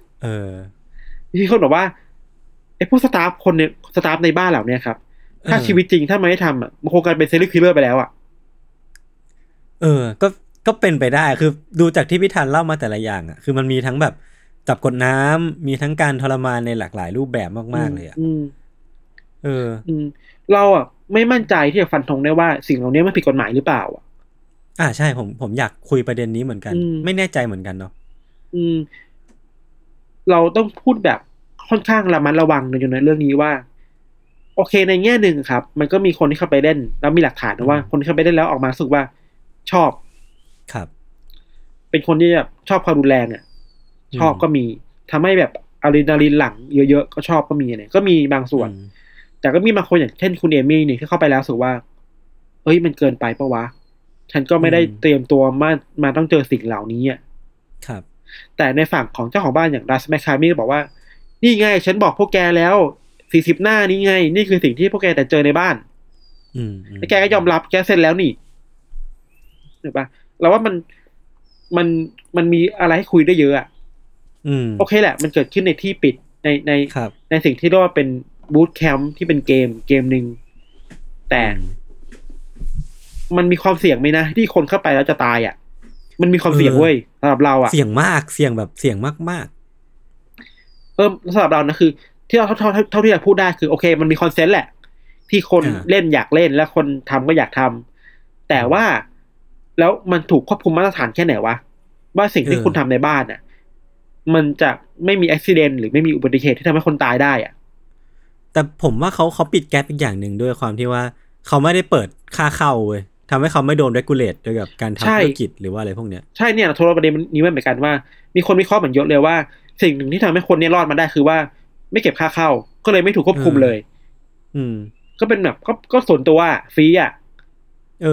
ที่เขาบอกว่าไอ้พวกสตาฟคนเนี่ยสตาฟในบ้านเหล่านี้ครับถ้าชีวิตจริงถ้ามันไม่ทำอ่ะมันคงกลายเป็นเซเลบคิลเลอร์ไปแล้วอ่ะก็เป็นไปได้คือดูจากที่พี่ธันเล่ามาแต่ละอย่างอ่ะคือมันมีทั้งแบบจับกดน้ำมีทั้งการทรมานในหลากหลายรูปแบบมากๆเลยอ่ะเราอ่ะไม่มั่นใจที่จะฟันธงได้ว่าสิ่งเหล่านี้มันผิดกฎหมายหรือเปล่าอ่ะใช่ผมอยากคุยประเด็นนี้เหมือนกันไม่แน่ใจเหมือนกันเนาะเราต้องพูดแบบค่อนข้างระมัดระวังอยู่ในเรื่องนี้ว่าโอเคในแง่หนึ่งครับมันก็มีคนที่เข้าไปเล่นแล้วมีหลักฐานนะว่าคนที่เข้าไปเล่นแล้วออกมารู้สึกว่าชอบครับเป็นคนที่แบบชอบความรุนแรงอ่ะชอบก็มีทำให้แบบอะดรีนาลีนหลั่งเยอะๆก็ชอบก็มีเนี่ยก็มีบางส่วนแต่ก็มีบางคนอย่างเช่นคุณเอมี่เนี่ยที่เข้าไปแล้วรู้สึกว่าเอ้ยมันเกินไปปะวะฉันก็ไม่ได้เตรียมตัวมาต้องเจอสิ่งเหล่านี้อ่ะครับแต่ในฝั่งของเจ้าของบ้านอย่างดัสแมคคามี่บอกว่านี่ไงฉันบอกพวกแกแล้ว40หน้านี้ไงนี่คือสิ่งที่พวกแกแต่เจอในบ้านแล้วแกก็ยอมรับแกเสร็จแล้วนี่ถูกป่ะเราว่ามันมีอะไรให้คุยได้เยอะอ่ะโอเคแหละมันเกิดขึ้นในที่ปิดในสิ่งที่เรียกว่าเป็นบูธแคมป์ที่เป็นเกมนึงแต่มันมีความเสี่ยงไหมนะที่คนเข้าไปแล้วจะตายอ่ะมันมีความเสี่ยงเว้ยสำหรับเราอ่ะเสี่ยงมากเสี่ยงแบบเสี่ยงมากๆสำหรับเรานะคือที่เราเท่าที่เราพูดได้คือโอเคมันมีคอนเซนต์แหละที่คนเล่นอยากเล่นและคนทำก็อยากทำแต่ว่าแล้วมันถูกควบคุมมาตรฐานแค่ไหนวะ ว่าสิ่งที่คุณทำในบ้านน่ะมันจะไม่มีอุบัติเหตุหรือไม่มีอุบัติเหตุที่ทำให้คนตายได้อ่ะแต่ผมว่าเขาปิดแก๊ปอีกอย่างหนึ่งด้วยความที่ว่าเขาไม่ได้เปิดค่าเข้าเว้ยทำให้เขาไม่โดนเรกูเลตด้วยกับการทำธุรกิจหรือว่าอะไรพวกเนี้ยใช่เนี่ยโทรประเด็นนี้มันเหมือนกันว่ามีคนวิเคราะห์เหมือนยศเลยว่าสิ่งหนึ่งที่ทำให้คนเนี่ยรอดมาได้คือว่าไม่เก็บค่าเข้าก็เลยไม่ถูกควบคุมเลยก็เป็นแบบก็ส่วนตัวฟรีอ่ะ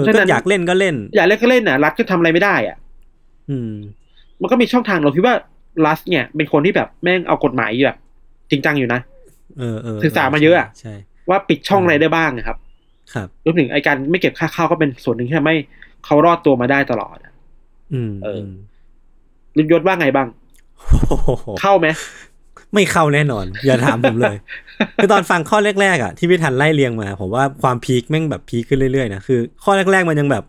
ฉะนั้นอยากเล่นก็เล่นน่ะรัฐก็ทำอะไรไม่ได้อ่ะมันก็มีช่องทางเราคิดว่ารัฐเนี่ยเป็นคนที่แบบแม่งเอากฎหมายแบบจริงจังอยู่นะศึกษามาเยอะอ่ะว่าปิดช่องอะไรได้บ้างนะครับรวมถึงไอ้การไม่เก็บค่าเข้าก็เป็นส่วนหนึ่งที่ทำให้เขารอดตัวมาได้ตลอดลุงยศว่าไงบ้างเข้าไหมไม่เข้าแน่นอนอย่าถามผมเลยคือตอนฟังข้อแรกๆอ่ะที่พี่ทันไล่เรียงมาผมว่าความพีคแม่งแบบพีคขึ้นเรื่อยๆนะคือข้อแรกๆมันยังแบบ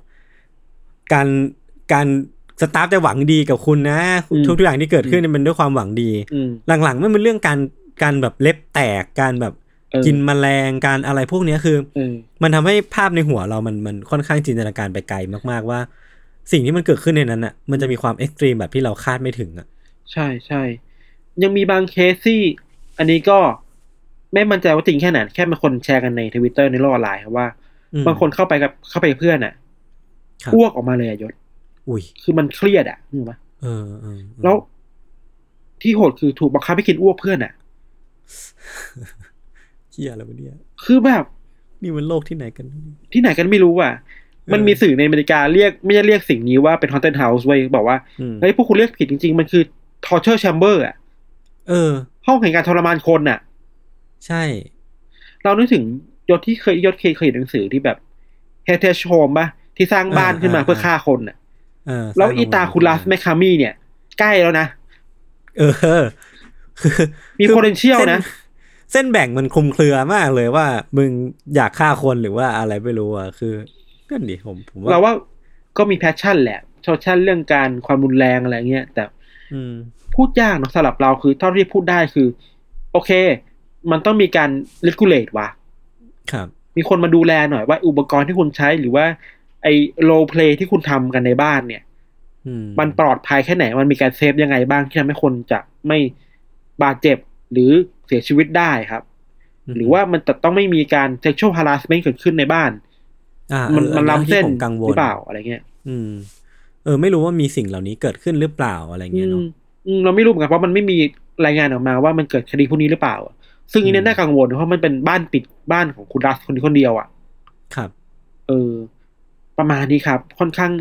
การสตาฟจะหวังดีกับคุณนะทุกอย่างที่เกิดขึ้นมันด้วยความหวังดีหลังๆไม่เป็นเรื่องการแบบเล็บแตกการแบบกินแมลงการอะไรพวกนี้คือมันทำให้ภาพในหัวเรามันค่อนข้างจินตนาการไปไกลมากๆว่าสิ่งที่มันเกิดขึ้นในนั้นอ่ะมันจะมีความเอ็กซ์ตรีมแบบที่เราคาดไม่ถึงอ่ะใช่ๆยังมีบางเคสที่อันนี้ก็ไม่มั่นใจว่าจริงแค่ไหนแค่มีคนแชร์กันใน Twitter ในโลกออนไลน์ครับว่าบางคนเข้าไปเพื่อนอ่ะอ้วกออกมาเลยยศอุ้ยคือมันเครียดอ่ะถูกมั้ยแล้วที่โหดคือถูกบังคับให้กินอ้วกเพื่อนอ่ะเหี้ยอะไรวะเนี่ยคือแบบนี่มันโลกที่ไหนกันไม่รู้อ่ะมันมีสื่อในอเมริกาเรียกไม่ใช่เรียกสิ่งนี้ว่าเป็น Haunted House เว้ยบอกว่าเฮ้ยพวกคุณเรียกผิดจริงๆมันคือ Torture Chamber อ่ะห้องแห่งการทรมานคนน่ะใช่เรานึกถึงยศเคยเห็นหนังสือที่แบบ Heritage Home ป่ะที่สร้างบ้านขึ้นมาเพื่อฆ่าคนน่ะแล้วอีตาคุลัส Macamy เนี่ยใกล้แล้วนะมีโพเทนเชียลนะเส้นแบ่งมันคลุมเครือมากเลยว่ามึงอยากฆ่าคนหรือว่าอะไรไม่รู้อ่ะคือนั่นดิผมว่าเราว่าก็มีแพชชั่นแหละแพชชั่นเรื่องการความรุนแรงอะไรเงี้ยแต่พูดยากเนาะสำหรับเราคือเท่าที่พูดได้คือโอเคมันต้องมีการเรกูเลตว่ะครับมีคนมาดูแลหน่อยว่าอุปกรณ์ที่คุณใช้หรือว่าไอ้โรลเพลย์ที่คุณทำกันในบ้านเนี่ยมันปลอดภัยแค่ไหนมันมีการเซฟยังไงบ้างที่ทำให้คนจะไม่บาดเจ็บหรือเสียชีวิตได้ครับหรือว่ามันจะต้องไม่มีการ sexual harassment เกิดขึ้นในบ้านมันล้ำเส้นหรือเปล่าอะไรเงี้ยไม่รู้ว่ามีสิ่งเหล่านี้เกิดขึ้นหรือเปล่าอะไรเงี้ยเนาะเราไม่รู้เหมือนกันเพราะมันไม่มีรายงานออกมาว่ามันเกิดคดีพวกนี้หรือเปล่าซึ่งอันนี้น่ากังวลเพราะมันเป็นบ้านปิดบ้านของคุณรัสคนเดียวอ่ะครับประมาณนี้ครับค่อนข้าง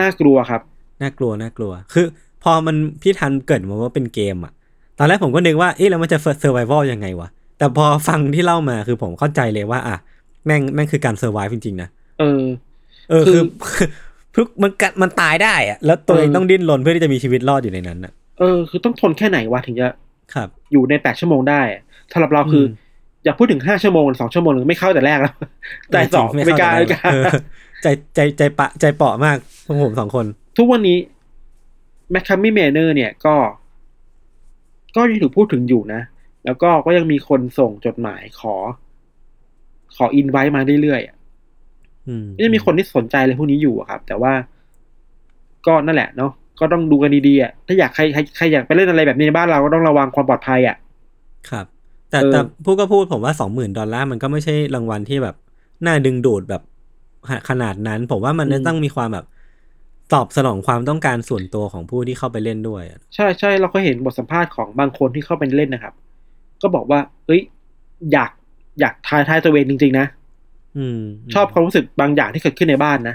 น่ากลัวครับน่ากลัวคือพอมันพี่ทันเกิดมาว่าเป็นเกมอ่ะตอนแรกผมก็นึกว่าเอ๊ะแล้วมันจะ survival ยังไงวะแต่พอฟังที่เล่ามาคือผมเข้าใจเลยว่าอ่ะแม่งคือการ survive จริงๆนะคือทุกมันตายได้อ่ะแล้วตัวเองต้องดิ้นรนเพื่อที่จะมีชีวิตรอดอยู่ในนั้นน่ะคือต้องทนแค่ไหนวะถึงจะครับอยู่ใน8ชั่วโมงได้สำหรับเราคืออย่าพูดถึง5ชั่วโมง2ชั่วโมงนึงไม่เข้าแต่แรกแล้วใจสองไม่กล้าใจเปาะมากของผม2คนทุกวันนี้ Macamy Manor เนี่ยก็ยังถูกพูดถึงอยู่นะแล้วก็ยังมีคนส่งจดหมายขออินไว้มาเรื่อยๆอ่ะยังมีคนที่สนใจอะไรพวกนี้อยู่ครับแต่ว่าก็นั่นแหละเนาะก็ต้องดูกันดีๆอ่ะถ้าอยากใครอยากไปเล่นอะไรแบบนี้ในบ้านเราก็ต้องระวังความปลอดภัยอ่ะครับแต่พูดผมว่า 20,000 ดอลลาร์มันก็ไม่ใช่รางวัลที่แบบน่าดึงดูดแบบขนาดนั้นผมว่ามันต้องมีความแบบตอบสนองความต้องการส่วนตัวของผู้ที่เข้าไปเล่นด้วยใช่ๆเราก็เห็นบทสัมภาษณ์ของบางคนที่เข้าไปเล่นนะครับก็บอกว่าเอ้ยอยากท้าทายตัวเองจริงๆนะชอบความรู้สึกบางอย่างที่เกิดขึ้นในบ้านนะ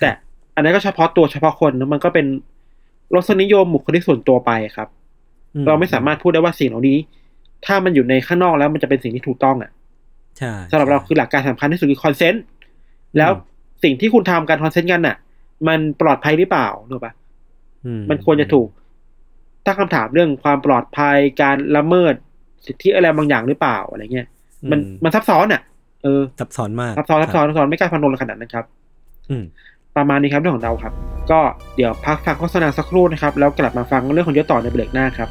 แต่อันนั้นก็เฉพาะตัวเฉพาะคนนะมันก็เป็นรสนิยมบุคคลส่วนตัวไปครับเราไม่สามารถพูดได้ว่าสิ่งเหล่านี้ถ้ามันอยู่ในข้างนอกแล้วมันจะเป็นสิ่งที่ถูกต้องอ่ะใช่สำหรับเราคือหลักการสำคัญที่สุดคือคอนเซนต์แล้วสิ่งที่คุณทำการคอนเซนต์กันน่ะมันปลอดภัยหรือเปล่าถูกปะมันควรจะถูกตั้งคำถามเรื่องความปลอดภัยการละเมิดสิทธิอะไรบางอย่างหรือเปล่าอะไรเงี้ยมันซับซ้อนอ่ะซับซ้อนมากซับซ้อนไม่กล้าพนันขนาดนั้นครับประมาณนี้ครับเรื่องของเราครับก็เดี๋ยวพักฟังโฆษณาสักครู่นะครับแล้วกลับมาฟังเรื่องของยศต่อในเบรกหน้าครับ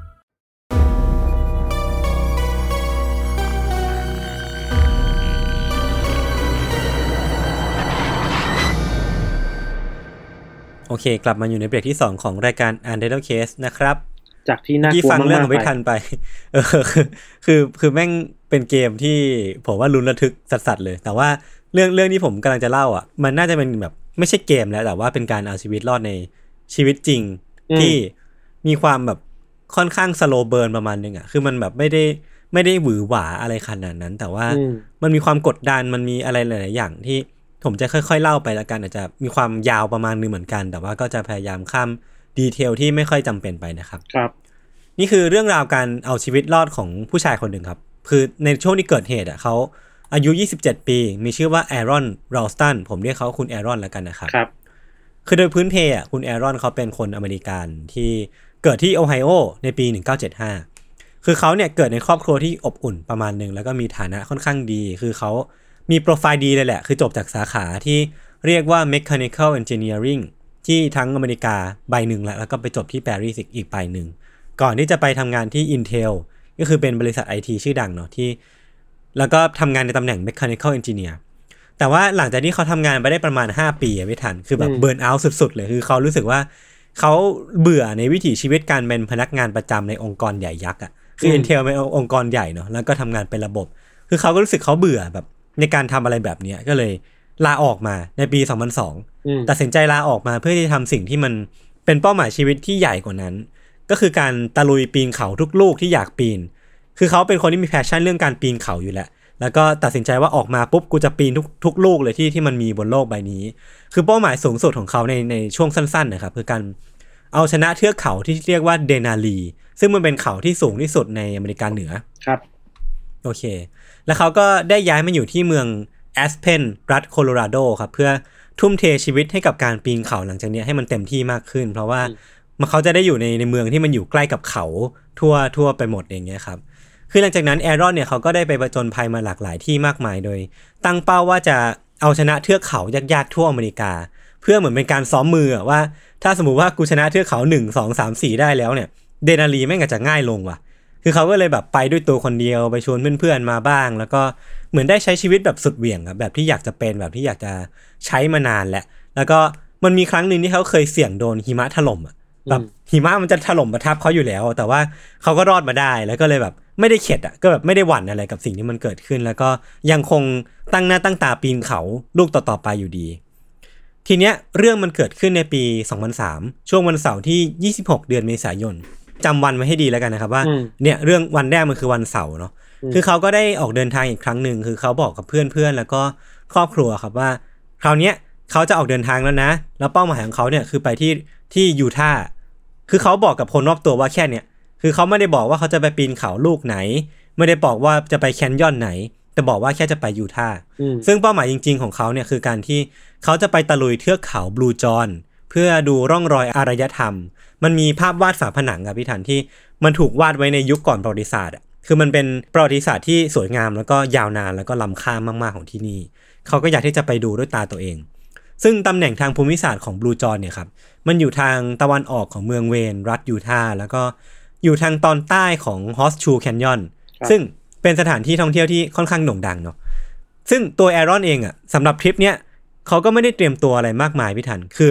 โอเคกลับมาอยู่ในเบรกที่2ของรายการ Untitled Case นะครับจากที่น่ากลัวมากๆฟังเรื่องไม่ทันไปคือแม่งเป็นเกมที่ผมว่าลุ้นระทึกสัสๆเลยแต่ว่าเรื่องที่ผมกำลังจะเล่าอ่ะมันน่าจะเป็นแบบไม่ใช่เกมแล้วแต่ว่าเป็นการเอาชีวิตรอดในชีวิตจริงที่มีความแบบค่อนข้างสโลว์เบิร์นประมาณนึงอ่ะคือมันแบบไม่ได้หวือหวาอะไรขนาดนั้นแต่ว่ามันมีความกดดันมันมีอะไรหลายๆอย่างที่ผมจะค่อยๆเล่าไปละกันอาจจะมีความยาวประมาณนึงเหมือนกันแต่ว่าก็จะพยายามข้ามดีเทลที่ไม่ค่อยจำเป็นไปนะครับครับนี่คือเรื่องราวการเอาชีวิตรอดของผู้ชายคนหนึ่งครับคือในช่วงที่เกิดเหตุอ่ะเขาอายุ27ปีมีชื่อว่าแอรอนรัลสตันผมเรียกเขาคุณแอรอนละกันนะครับครับคือโดยพื้นเพอ่ะคุณแอรอนเขาเป็นคนอเมริกันที่เกิดที่โอไฮโอในปี1975คือเขาเนี่ยเกิดในครอบครัวที่อบอุ่นประมาณนึงแล้วก็มีฐานะค่อนข้างดีคือเขามีโปรไฟล์ดีเลยแหละคือจบจากสาขาที่เรียกว่า Mechanical Engineering ที่ทั้งอเมริกาใบหนึ่งแล้วก็ไปจบที่ปารีสอีกใบหนึ่งก่อนที่จะไปทำงานที่ Intel ก็คือเป็นบริษัท IT ชื่อดังเนาะที่แล้วก็ทำงานในตำแหน่ง Mechanical Engineer แต่ว่าหลังจากที่เขาทำงานไปได้ประมาณ5ปีไม่ทันคือแบบเบิร์นเอาท์สุดๆเลยคือเขารู้สึกว่าเขาเบื่อในวิถีชีวิตการเป็นพนักงานประจำในองค์กรใหญ่ยักษ์อ่ะคือ Intel เป็นองค์กรใหญ่เนาะแล้วก็ทำงานเป็นระบบคือเขาก็รู้สึกเขาเบื่อแบบในการทำอะไรแบบนี้ก็เลยลาออกมาในปี2002ตัดสินใจลาออกมาเพื่อที่จะทำสิ่งที่มันเป็นเป้าหมายชีวิตที่ใหญ่กว่านั้นก็คือการตะลุยปีนเขาทุกลูกที่อยากปีนคือเขาเป็นคนที่มีแพชชั่นเรื่องการปีนเขาอยู่แล้วก็ตัดสินใจว่าออกมาปุ๊บกูจะปีนทุกลูกเลยที่มันมีบนโลกใบนี้คือเป้าหมายสูงสุดของเขาในช่วงสั้นๆนะครับคือการเอาชนะเทือกเขาที่เรียกว่าเดนาลีซึ่งมันเป็นเขาที่สูงที่สุดในอเมริกาเหนือครับโอเคแล้วเขาก็ได้ย้ายมาอยู่ที่เมืองแอสเพนรัฐโคโลราโดครับเพื่อทุ่มเทชีวิตให้กับการปีนเขาหลังจากนี้ให้มันเต็มที่มากขึ้นเพราะว่าเขาจะได้อยู่ในเมืองที่มันอยู่ใกล้กับเขาทั่วไปหมดอย่างเงี้ยครับคือหลังจากนั้นแอรอนเนี่ยเขาก็ได้ไปประจนภัยมาหลากหลายที่มากมายโดยตั้งเป้าว่าจะเอาชนะเทือกเขายากๆทั่วอเมริกาเพื่อเหมือนเป็นการซ้อมมือว่าถ้าสมมติว่ากูชนะเทือกเขา1 2 3 4ได้แล้วเนี่ยเดนาลีแม่งจะง่ายลงว่ะคือเขาก็เลยแบบไปด้วยตัวคนเดียวไปชวนเพื่อนๆมาบ้างแล้วก็เหมือนได้ใช้ชีวิตแบบสุดเหวี่ยงครับแบบที่อยากจะเป็นแบบที่อยากจะใช้มานานแหละแล้วก็มันมีครั้งนึงที่เขาเคยเสี่ยงโดนหิมะถล่มแบบหิมะมันจะถล่มมาทับเขาอยู่แล้วแต่ว่าเขาก็รอดมาได้แล้วก็เลยแบบไม่ได้เข็ดก็แบบไม่ได้หวั่นอะไรกับสิ่งที่มันเกิดขึ้นแล้วก็ยังคงตั้งหน้าตั้งตาปีนเขาลูกต่อๆไปอยู่ดีทีเนี้ยเรื่องมันเกิดขึ้นในปี2003ช่วงวันเสาร์ที่26เดือนเมษายนจำวันไว้ให้ดีแล้วกันนะครับว่าเนี่ยเรื่องวันแรกมันคือวันเสาร์เนาะคือเขาก็ได้ออกเดินทางอีกครั้งหนึ่งคือเขาบอกกับเพื่อนๆแล้วก็ครอบครัวครับว่าคราวนี้เขาจะออกเดินทางแล้วนะแล้วเป้าหมายของเขาเนี่ยคือไปที่ยูทาห์คือเขาบอกกับคนรอบตัวว่าแค่เนี่ยคือเขาไม่ได้บอกว่าเขาจะไปปีนเขาลูกไหนไม่ได้บอกว่าจะไปแคนยอนไหนแต่บอกว่าแค่จะไปยูทาห์ซึ่งเป้าหมายจริงๆของเขาเนี่ยคือการที่เขาจะไปตะลุยเทือกเขาบลูจอนเพื่อดูร่องรอยอารยธรรมมันมีภาพวาดฝาผนังครับพี่ทันที่มันถูกวาดไว้ในยุคก่อนประวัติศาสตร์คือมันเป็นประวัติศาสตร์ที่สวยงามแล้วก็ยาวนานแล้วก็ล้ำค่ามากๆของที่นี่เขาก็อยากที่จะไปดูด้วยตาตัวเองซึ่งตำแหน่งทางภูมิศาสตร์ของบลูจอนเนี่ยครับมันอยู่ทางตะวันออกของเมืองเวนรัฐยูทาห์แล้วก็อยู่ทางตอนใต้ของฮอสชูแคนยอนซึ่งเป็นสถานที่ท่องเที่ยวที่ค่อนข้างโด่งดังเนาะซึ่งตัวแอรอนเองสำหรับทริปเนี้ยเขาก็ไม่ได้เตรียมตัวอะไรมากมายพี่ทันคือ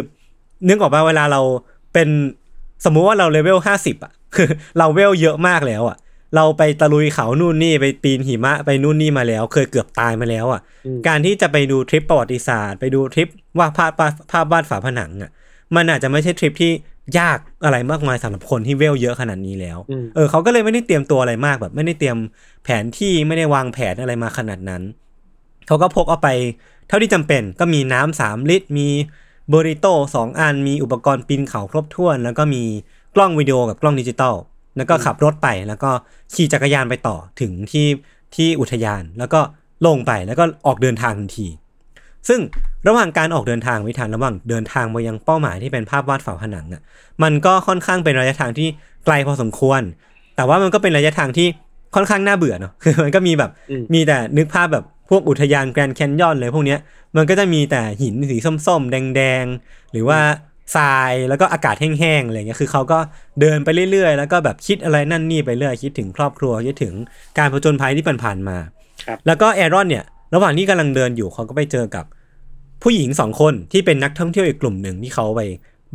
นึกออกป่ะเวลาเราเป็นสมมุติว่าเราเลเวล50คือเราเวลเยอะมากแล้วเราไปตะลุยเขานู่นนี่ไปปีนหิมะไปนู่นนี่มาแล้วเคยเกือบตายมาแล้วการที่จะไปดูทริปประวัติศาสตร์ไปดูทริปวาดภาพวาดฝาผนังมันอาจจะไม่ใช่ทริปที่ยากอะไรมากมายสำหรับคนที่เวลเยอะขนาดนี้แล้วเขาก็เลยไม่ได้เตรียมตัวอะไรมากแบบไม่ได้เตรียมแผนที่ไม่ได้วางแผนอะไรมาขนาดนั้นเขาก็พกเอาไปเท่าที่จำเป็นก็มีน้ำ3ลิตรมีบริโต้2อันมีอุปกรณ์ปีนเขาครบถ้วนแล้วก็มีกล้องวิดีโอกับกล้องดิจิตอล แล้วก็ขับรถไปแล้วก็ขี่จักรยานไปต่อถึงที่อุทยานแล้วก็ลงไปแล้วก็ออกเดินทางทันทีซึ่งระหว่างการออกเดินทางวิถีระหว่างเดินทางไปยังเป้าหมายที่เป็นภาพวาดฝาผนังอ่ะมันก็ค่อนข้างเป็นระยะทางที่ไกลพอสมควรแต่ว่ามันก็เป็นระยะทางที่ค่อนข้างน่าเบื่อเนาะคือมันก็มีแบบมีแต่นึกภาพแบบพวกอุทยานแกรนด์แคนยอนเลยพวกเนี้ยมันก็จะมีแต่หินสีส้มๆแดงๆหรือว่าทรายแล้วก็อากาศแห้งๆอะไรเงี้ยคือเขาก็เดินไปเรื่อยๆแล้วก็แบบคิดอะไรนั่นนี่ไปเรื่อยคิดถึงครอบครัวคิดถึงการผจญภัยที่ผ่านมาแล้วก็แอรอนเนี่ยระหว่างที่กำลังเดินอยู่เขาก็ไปเจอกับผู้หญิง2คนที่เป็นนักท่องเที่ยวอีกกลุ่มหนึ่งที่เขาไป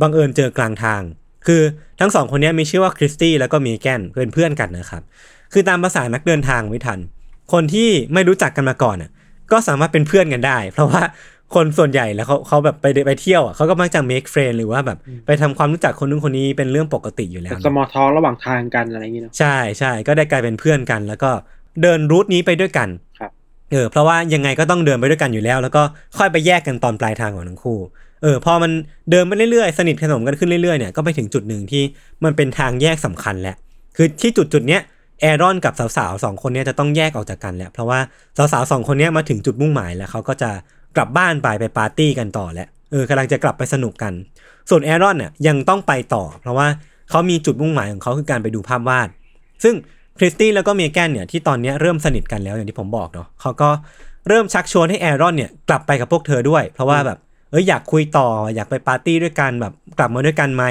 บังเอิญเจอกลางทางคือทั้ง2คนนี้มีชื่อว่าคริสตี้แล้วก็เมแกนเป็นเพื่อนกันนะครับคือตามภาษานักเดินทางไม่ทันคนที่ไม่รู้จักกันมาก่อนน่ะก็สามารถเป็นเพื่อนกันได้เพราะว่าคนส่วนใหญ่แล้วเขาแบบไปเที่ยวอ่ะเขาก็มักจะ make friend หรือว่าแบบไปทำความรู้จักคนนู้นคนนี้เป็นเรื่องปกติอยู่แล้ว small talk ระหว่างทางกันอะไรอย่างนี้เนาะใช่ๆก็ได้กลายเป็นเพื่อนกันแล้วก็เดินรูทนี้ไปด้วยกันเพราะว่ายังไงก็ต้องเดินไปด้วยกันอยู่แล้วแล้วก็ค่อยไปแยกกันตอนปลายทางของทั้งคู่พอมันเดินไปเรื่อยๆสนิทสนมกันขึ้นเรื่อยๆเนี่ยก็ไปถึงจุดหนึ่งที่มันเป็นทางแยกสำคัญแหละคือที่จุดเนี้ยแอรอนกับสาวๆสองคนนี้จะต้องแยกออกจากกันแหละเพราะว่าสาวๆสองคนนี้มาถึงจุดมุ่งหมายแล้วเขาก็จะกลับบ้านไปปาร์ตี้กันต่อแหละกำลังจะกลับไปสนุกกันส่วนแอรอนเนี่ยยังต้องไปต่อเพราะว่าเขามีจุดมุ่งหมายของเขาคือการไปดูภาพวาดซึ่งคริสตี้แล้วก็เมแกนเนี่ยที่ตอนนี้เริ่มสนิทกันแล้วอย่างที่ผมบอกเนาะเขาก็เริ่มชักชวนให้แอรอนเนี่ยกลับไปกับพวกเธอด้วยเพราะว่าแบบอยากคุยต่ออยากไปปาร์ตี้ด้วยกันแบบกลับมาด้วยกันไหม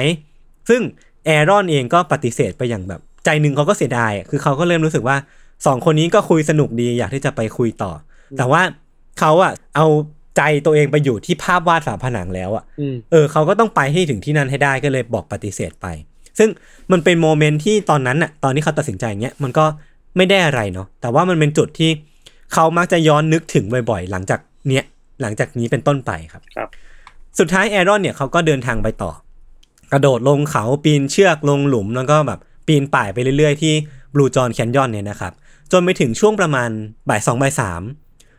ซึ่งแอรอนเองก็ปฏิเสธไปอย่างแบบใจนึงเขาก็เสียดายคือเขาก็เริ่มรู้สึกว่า2คนนี้ก็คุยสนุกดีอยากที่จะไปคุยต่อแต่ว่าเขาอ่ะเอาใจตัวเองไปอยู่ที่ภาพวาดฝาผนังแล้วอ่ะเขาก็ต้องไปให้ถึงที่นั่นให้ได้ก็เลยบอกปฏิเสธไปซึ่งมันเป็นโมเมนต์ที่ตอนนั้นน่ะตอนที่เขาตัดสินใจอย่างเงี้ยมันก็ไม่ได้อะไรเนาะแต่ว่ามันเป็นจุดที่เขามักจะย้อนนึกถึงบ่อยๆหลังจากนี้เป็นต้นไปครับสุดท้ายแอรอนเนี่ยเขาก็เดินทางไปต่อกระโดดลงเขาปีนเชือกลงหลุมแล้วก็แบบปีนป่ายไปเรื่อยๆที่บลูจอนแคนยอนเนี่ยนะครับจนไปถึงช่วงประมาณบ่ายสองบ่ายสาม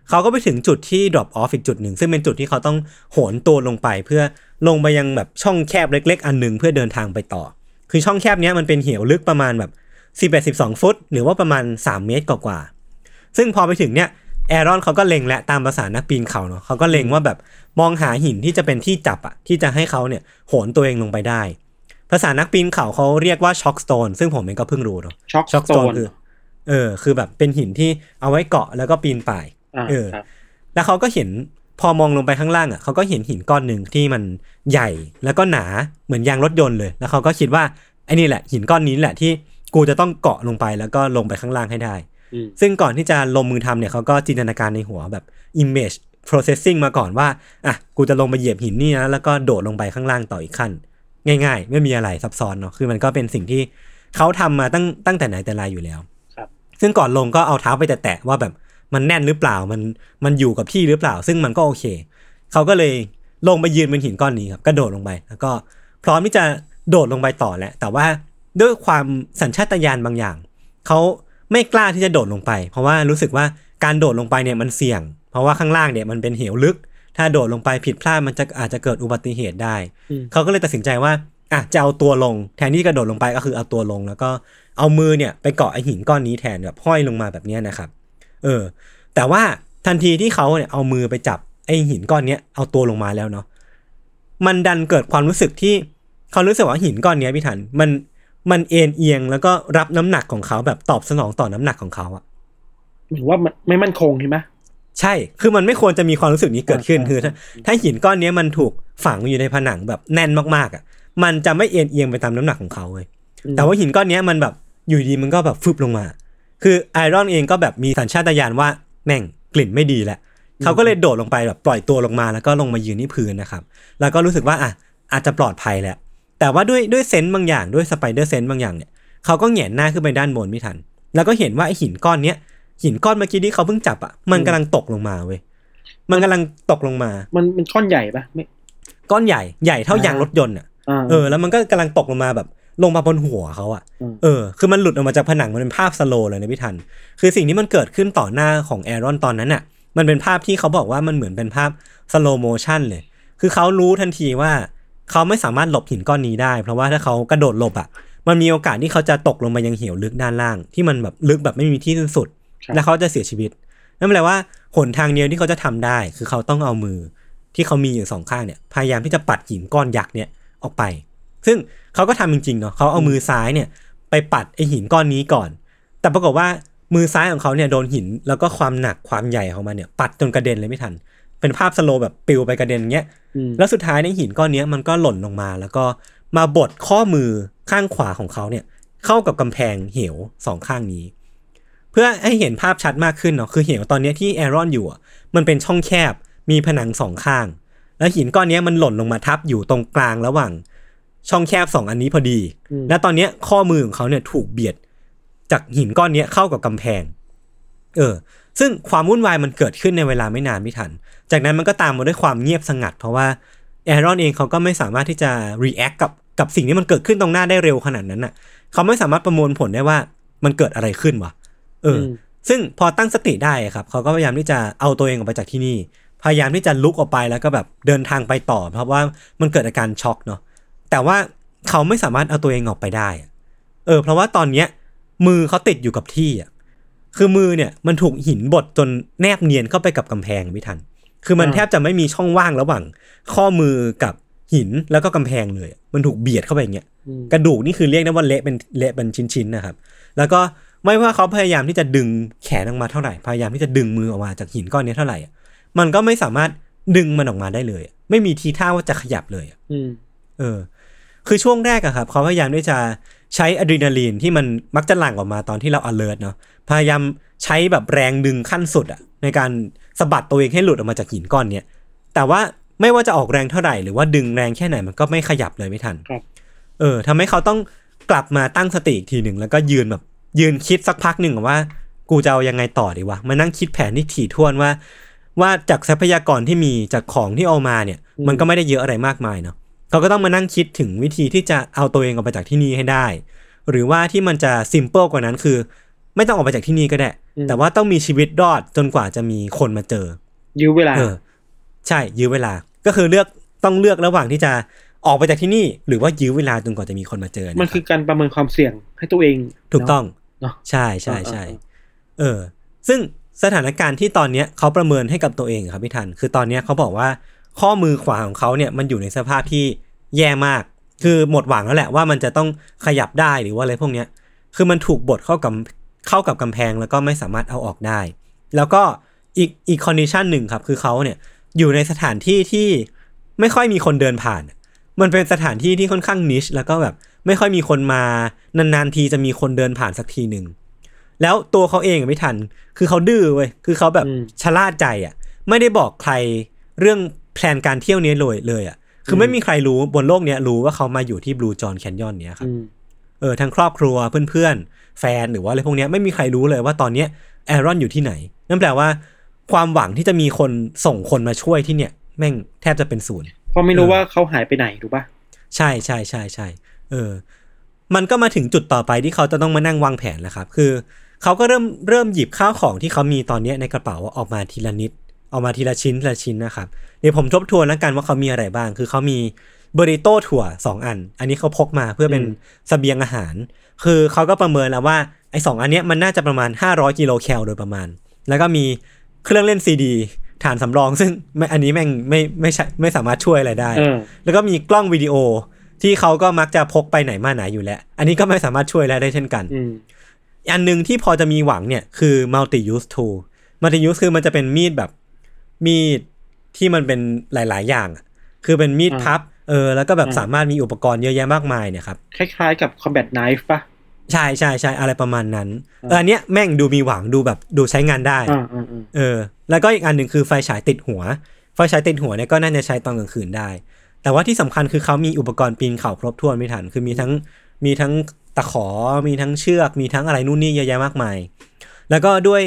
เขาก็ไปถึงจุดที่ drop off อีกจุดหนึ่งซึ่งเป็นจุดที่เขาต้องโหนตัวลงไปเพื่อลงไปยังแบบช่องแคบเล็กๆอันนึงเพื่อเดินทางไปต่อคือช่องแคบนี้มันเป็นเหวลึกประมาณแบบ18-12 ฟุตหรือว่าประมาณ3 เมตรกว่าๆซึ่งพอไปถึงเนี่ยแอรอนเขาก็เล็งและตามภาษานักปีนเขาเนาะเขาก็เล็งว่าแบบมองหาหินที่จะเป็นที่จับอ่ะที่จะให้เขาเนี่ยโหนตัวเองลงไปได้ภาษานักปีนเขาเขาเรียกว่าช็อกสโตนซึ่งผมเองก็เพิ่งรู้เนาะช็อกสโตนคือคือแบบเป็นหินที่เอาไว้เกาะแล้วก็ปีนป่ายแล้วเขาก็เห็นพอมองลงไปข้างล่างอ่ะเขาก็เห็นหินก้อนหนึ่งที่มันใหญ่แล้วก็หนาเหมือนยางรถยนต์เลยแล้วเขาก็คิดว่าไอ้นี่แหละหินก้อนนี้แหละที่กูจะต้องเกาะลงไปแล้วก็ลงไปข้างล่างให้ได้ซึ่งก่อนที่จะลงมือทำเนี่ยเขาก็จินตนาการในหัวแบบ image processing มาก่อนว่าอ่ะกูจะลงไปเหยียบหินนี่นะแล้วก็โดดลงไปข้างล่างต่ออีกขั้นง่ายๆไม่มีอะไรซับซ้อนเนาะคือมันก็เป็นสิ่งที่เขาทำมาตั้งแต่ไหนแต่ไรอยู่แล้วซึ่งก่อนลงก็เอาเท้าไปแตะว่าแบบมันแน่นหรือเปล่ามันอยู่กับที่หรือเปล่าซึ่งมันก็โอเคเขาก็เลยลงไปยืนบนหินก้อนนี้ครับกระโดดลงไปแล้วก็พร้อมที่จะโดดลงไปต่อแหละแต่ว่าด้วยความสัญชาตญาณบางอย่างเขาไม่กล้าที่จะโดดลงไปเพราะว่ารู้สึกว่าการโดดลงไปเนี่ยมันเสี่ยงเพราะว่าข้างล่างเนี่ยมันเป็นเหวลึกถ้าโดดลงไปผิดพลาดมันจะอาจจะเกิดอุบัติเหตุได้เขาก็เลยตัดสินใจว่าอ่ะจะเอาตัวลงแทนที่กระโดดลงไปก็คือเอาตัวลงแล้วก็เอามือเนี่ยไปเกาะไอ้หินก้อนนี้แทนแบบห้อยลงมาแบบนี้นะครับแต่ว่าทันทีที่เขาเนี่ยเอามือไปจับไอ้หินก้อนเนี้ยเอาตัวลงมาแล้วเนาะมันดันเกิดความรู้สึกที่เขารู้สึกว่าหินก้อนเนี้ยพี่ทันมันเอ็นเอียงแล้วก็รับน้ำหนักของเขาแบบตอบสนองต่อน้ำหนักของเขาอะหรือว่ามันไม่มั่นคงใช่ไหมใช่คือมันไม่ควรจะมีความรู้สึกนี้เกิดขึ้นคือถ้าหินก้อนเนี้ยมันถูกฝังอยู่ในผนังแบบแน่นมากๆอะมันจะไม่เอ็นเอียงไปตามน้ำหนักของเขาเลยแต่ว่าหินก้อนเนี้ยมันแบบอยู่ดีมันก็แบบฟึบลงมาคือไอรอนเองก็แบบมีสัญชาตญาณว่าแม่งกลิ่นไม่ดีแหละเขาก็เลยโดดลงไปแบบปล่อยตัวลงมาแล้วก็ลงมายืนที่พื้นนะครับแล้วก็รู้สึกว่าอ่ะอาจจะปลอดภัยแหละแต่ว่าด้วยเซนส์บางอย่างด้วยสไปเดอร์เซนส์บางอย่างเนี่ยเขาก็แหงนหน้าขึ้นไปด้านบนไม่ทันแล้วก็เห็นว่าไอหินก้อนเนี้ยหินก้อนเมื่อกี้ที่เขาเพิ่งจับอ่ะมันกำลังตกลงมาเว้ยมันกำลังตกลงมามันก้อนใหญ่ปะไม่ก้อนใหญ่เท่ายางรถยนต์อ่ะแล้วมันก็กำลังตกลงมาแบบลงมาบนหัวเขาอ่ะคือมันหลุดออกมาจากผนังมันเป็นภาพสโลว์เลยนะพี่ทันคือสิ่งที่มันเกิดขึ้นต่อหน้าของแอรอนตอนนั้นน่ะมันเป็นภาพที่เขาบอกว่ามันเหมือนเป็นภาพสโลว์โมชั่นเลยคือเขารู้ทันทีว่าเขาไม่สามารถหลบหินก้อนนี้ได้เพราะว่าถ้าเขากระโดดหลบอ่ะ มันมีโอกาสที่เขาจะตกลงไปยังเหวลึกด้านล่างที่มันแบบลึกแบบไม่มีที่สิ้นสุดแล้วเขาจะเสียชีวิตนั่นแปลว่าหนทางเดียวที่เขาจะทำได้คือเขาต้องเอามือที่เขามีอยู่สองข้างเนี่ยพยายามที่จะปัดหินก้อนยักษ์เนี่ยออกไปซึ่งเขาก็ทำจริงๆเนาะเขาเอามือซ้ายเนี่ยไปปัดไอหินก้อนนี้ก่อนแต่ปรากฏว่ามือซ้ายของเขาเนี่ยโดนหินแล้วก็ความหนักความใหญ่ของมันเนี่ยปัดจนกระเด็นเลยไม่ทันเป็นภาพสโลว์แบบปิวไปกระเด็นอย่างเงี้ยแล้วสุดท้ายในหินก้อนนี้มันก็หล่นลงมาแล้วก็มาบดข้อมือข้างขวาของเขาเนี่ยเข้ากับกำแพงเหวสองข้างนี้เพื่อให้เห็นภาพชัดมากขึ้นเนาะคือเหวตอนนี้ที่แอรอนอยู่มันเป็นช่องแคบมีผนังสองข้างแล้วหินก้อนนี้มันหล่นลงมาทับอยู่ตรงกลางระหว่างช่องแคบ2อันนี้พอดีและตอนนี้ข้อมือของเขาเนี่ยถูกเบียดจากหินก้อนนี้เข้ากับกำแพงซึ่งความวุ่นวายมันเกิดขึ้นในเวลาไม่นานไม่ทันจากนั้นมันก็ตามมาด้วยความเงียบสงัดเพราะว่าแอรอนเองเขาก็ไม่สามารถที่จะ react กับสิ่งที่มันเกิดขึ้นตรงหน้าได้เร็วขนาดนั้นน่ะเขาไม่สามารถประมวลผลได้ว่ามันเกิดอะไรขึ้นวะซึ่งพอตั้งสติได้ครับเขาก็พยายามที่จะเอาตัวเองออกไปจากที่นี่พยายามที่จะลุกออกไปแล้วก็แบบเดินทางไปต่อเพราะว่ามันเกิดอาการช็อกเนาะแต่ว่าเขาไม่สามารถเอาตัวเองออกไปได้เพราะว่าตอนเนี้ยมือเขาติดอยู่กับที่อ่ะคือมือเนี่ยมันถูกหินบดจนแนบเนียนเข้าไปกับกำแพงไม่ทันคือมันแทบจะไม่มีช่องว่างระหว่างข้อมือกับหินแล้วก็กำแพงเลยมันถูกเบียดเข้าไปอย่างเงี้ยกระดูกนี่คือเรียกได้ว่าเละเป็นชิ้นๆนะครับแล้วก็ไม่ว่าเขาพยายามที่จะดึงแขนออกมาเท่าไหร่พยายามที่จะดึงมือออกมาจากหินก้อนนี้เท่าไหร่มันก็ไม่สามารถดึงมันออกมาได้เลยไม่มีทีท่าว่าจะขยับเลยคือช่วงแรกอะครับเขาพยายามที่จะใช้อะดรีนาลีนที่มันมักจะหลั่งออกมาตอนที่เรา alert เนาะพยายามใช้แบบแรงดึงขั้นสุดอะในการสะบัดตัวเองให้หลุดออกมาจากหินก้อนเนี้ยแต่ว่าไม่ว่าจะออกแรงเท่าไหร่หรือว่าดึงแรงแค่ไหนมันก็ไม่ขยับเลยไม่ทันทำให้เขาต้องกลับมาตั้งสติอีกทีนึงแล้วก็ยืนคิดสักพักนึงว่ากูจะเอายังไงต่อดีวะมานั่งคิดแผนที่ถี่ถ้วนว่าจากทรัพยากรที่มีจากของที่เอามาเนี่ยมันก็ไม่ได้เยอะอะไรมากมายเนาะเขาก็ต้องมานั่งคิดถึงวิธีที่จะเอาตัวเองออกไปจากที่นี่ให้ได้หรือว่าที่มันจะซิมเปิลกว่านั้นคือไม่ต้องออกไปจากที่นี่ก็ได้แต่ว่าต้องมีชีวิตรอดจนกว่าจะมีคนมาเจอยื้อเวลาใช่ยื้อเวลาก็คือต้องเลือกระหว่างที่จะออกไปจากที่นี่หรือว่ายื้อเวลาจนกว่าจะมีคนมาเจอมันคือการประเมินความเสี่ยงให้ตัวเองถูกต้องเนาะใช่ๆๆซึ่งสถานการณ์ที่ตอนนี้เขาประเมินให้กับตัวเองครับพี่ทันคือตอนนี้เขาบอกว่าข้อมือขวาของเขาเนี่ยมันอยู่ในสภาพที่แย่มากคือหมดหวังแล้วแหละว่ามันจะต้องขยับได้หรือว่าอะไรพวกนี้คือมันถูกบดเข้ากับกำแพงแล้วก็ไม่สามารถเอาออกได้แล้วก็อีกคอนดิชันหนึ่งครับคือเขาเนี่ยอยู่ในสถานที่ที่ไม่ค่อยมีคนเดินผ่านมันเป็นสถานที่ที่ค่อนข้างนิชแล้วก็แบบไม่ค่อยมีคนมานานๆทีจะมีคนเดินผ่านสักทีนึงแล้วตัวเขาเองไม่ทันคือเขาดื้อเว้ยคือเขาแบบชะล่าใจไม่ได้บอกใครเรื่องแพลนการเที่ยวนี้เลยคือไม่มีใครรู้บนโลกเนี้ยรู้ว่าเขามาอยู่ที่บลูจอนแคนยอนเนี้ยครับทั้งครอบครัวเพื่อนๆแฟนหรือว่าอะไรพวกเนี้ยไม่มีใครรู้เลยว่าตอนเนี้ยแอรอนอยู่ที่ไหนนั่นแปลว่าความหวังที่จะมีคนส่งคนมาช่วยที่เนี้ยแม่งแทบจะเป็นศูนย์เพราะไม่รู้ว่าเขาหายไปไหนถูกป่ะใช่ใช่ใช่ใช่มันก็มาถึงจุดต่อไปที่เขาจะต้องมานั่งวางแผนแล้วครับคือเขาก็เริ่มหยิบข้าวของที่เขามีตอนนี้ในกระเป๋าออกมาทีละนิดเอามาทีละชิ้นนะครับเดี๋ยวผมทบทวนแล้วกันว่าเขามีอะไรบ้างคือเขามีเบอร์ริโต้ถั่ว2อันอันนี้เขาพกมาเพื่อเป็นเสบียงอาหารคือเขาก็ประเมินแล้วว่าไอ้2อันเนี้ยมันน่าจะประมาณ500กิโลแคลโดยประมาณแล้วก็มีเครื่องเล่นซีดีฐานสำรองซึ่งอันนี้แม่งไม่ใช่ไม่สามารถช่วยอะไรได้แล้วก็มีกล้องวิดีโอที่เขาก็มักจะพกไปไหนมาไหนอยู่แล้วอันนี้ก็ไม่สามารถช่วยอะไรได้เช่นกันอันนึงที่พอจะมีหวังเนี่ยคือ multi use tool multi use คือมันจะเป็นมีดแบบมีดที่มันเป็นหลายๆอย่างคือเป็นมีดพับแล้วก็แบบสามารถมีอุปกรณ์เยอะแยะมากมายเนี่ยครับคล้ายๆกับ combat knife ป่ะใช่ๆๆอะไรประมาณนั้นอันเนี้ยแม่งดูมีหวังดูแบบดูใช้งานได้แล้วก็อีกอันนึงคือไฟฉายติดหัวเนี่ยก็น่าจะใช้ตอนกลางคืนได้แต่ว่าที่สำคัญคือเขามีอุปกรณ์ปีนเขาครบถ้วนไม่ทันคือมีทั้งตะขอมีทั้งเชือกมีทั้งอะไรนู่นนี่เยอะแยะมากมายแล้วก็ด้วย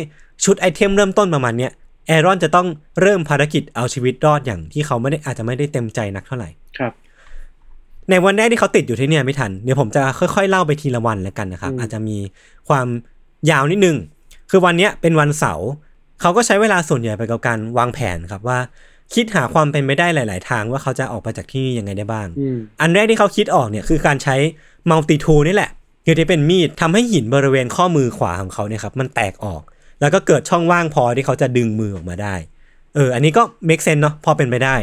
ชุดไอเทมเริ่มต้นประมาณเนี้ยแอรอนจะต้องเริ่มภารกิจเอาชีวิตรอดอย่างที่เขาอาจจะไม่ได้เต็มใจนักเท่าไหร่ครับในวันแรกที่เขาติดอยู่ที่เนี่ยไม่ทันเดี๋ยวผมจะค่อยๆเล่าไปทีละวันแล้วกันนะครับอาจจะมีความยาวนิดนึงคือวันเนี้ยเป็นวันเสาร์เขาก็ใช้เวลาส่วนใหญ่ไปกับการวางแผนครับว่า คิดหาความเป็นไปได้หลายๆทางว่าเขาจะออกไปจากที่นี่ยังไงได้บ้างอันแรกที่เขาคิดออกเนี่ยคือการใช้มัลติทูลนี่แหละคือที่เป็นมีดทำให้หินบริเวณข้อมือขวาของเขาเนี่ยครับมันแตกออกแล้วก็เกิดช่องว่างพอที่เขาจะดึงมือออกมาได้อันนี้ก็เมคเซนส์เนาะพอเป็นไปได้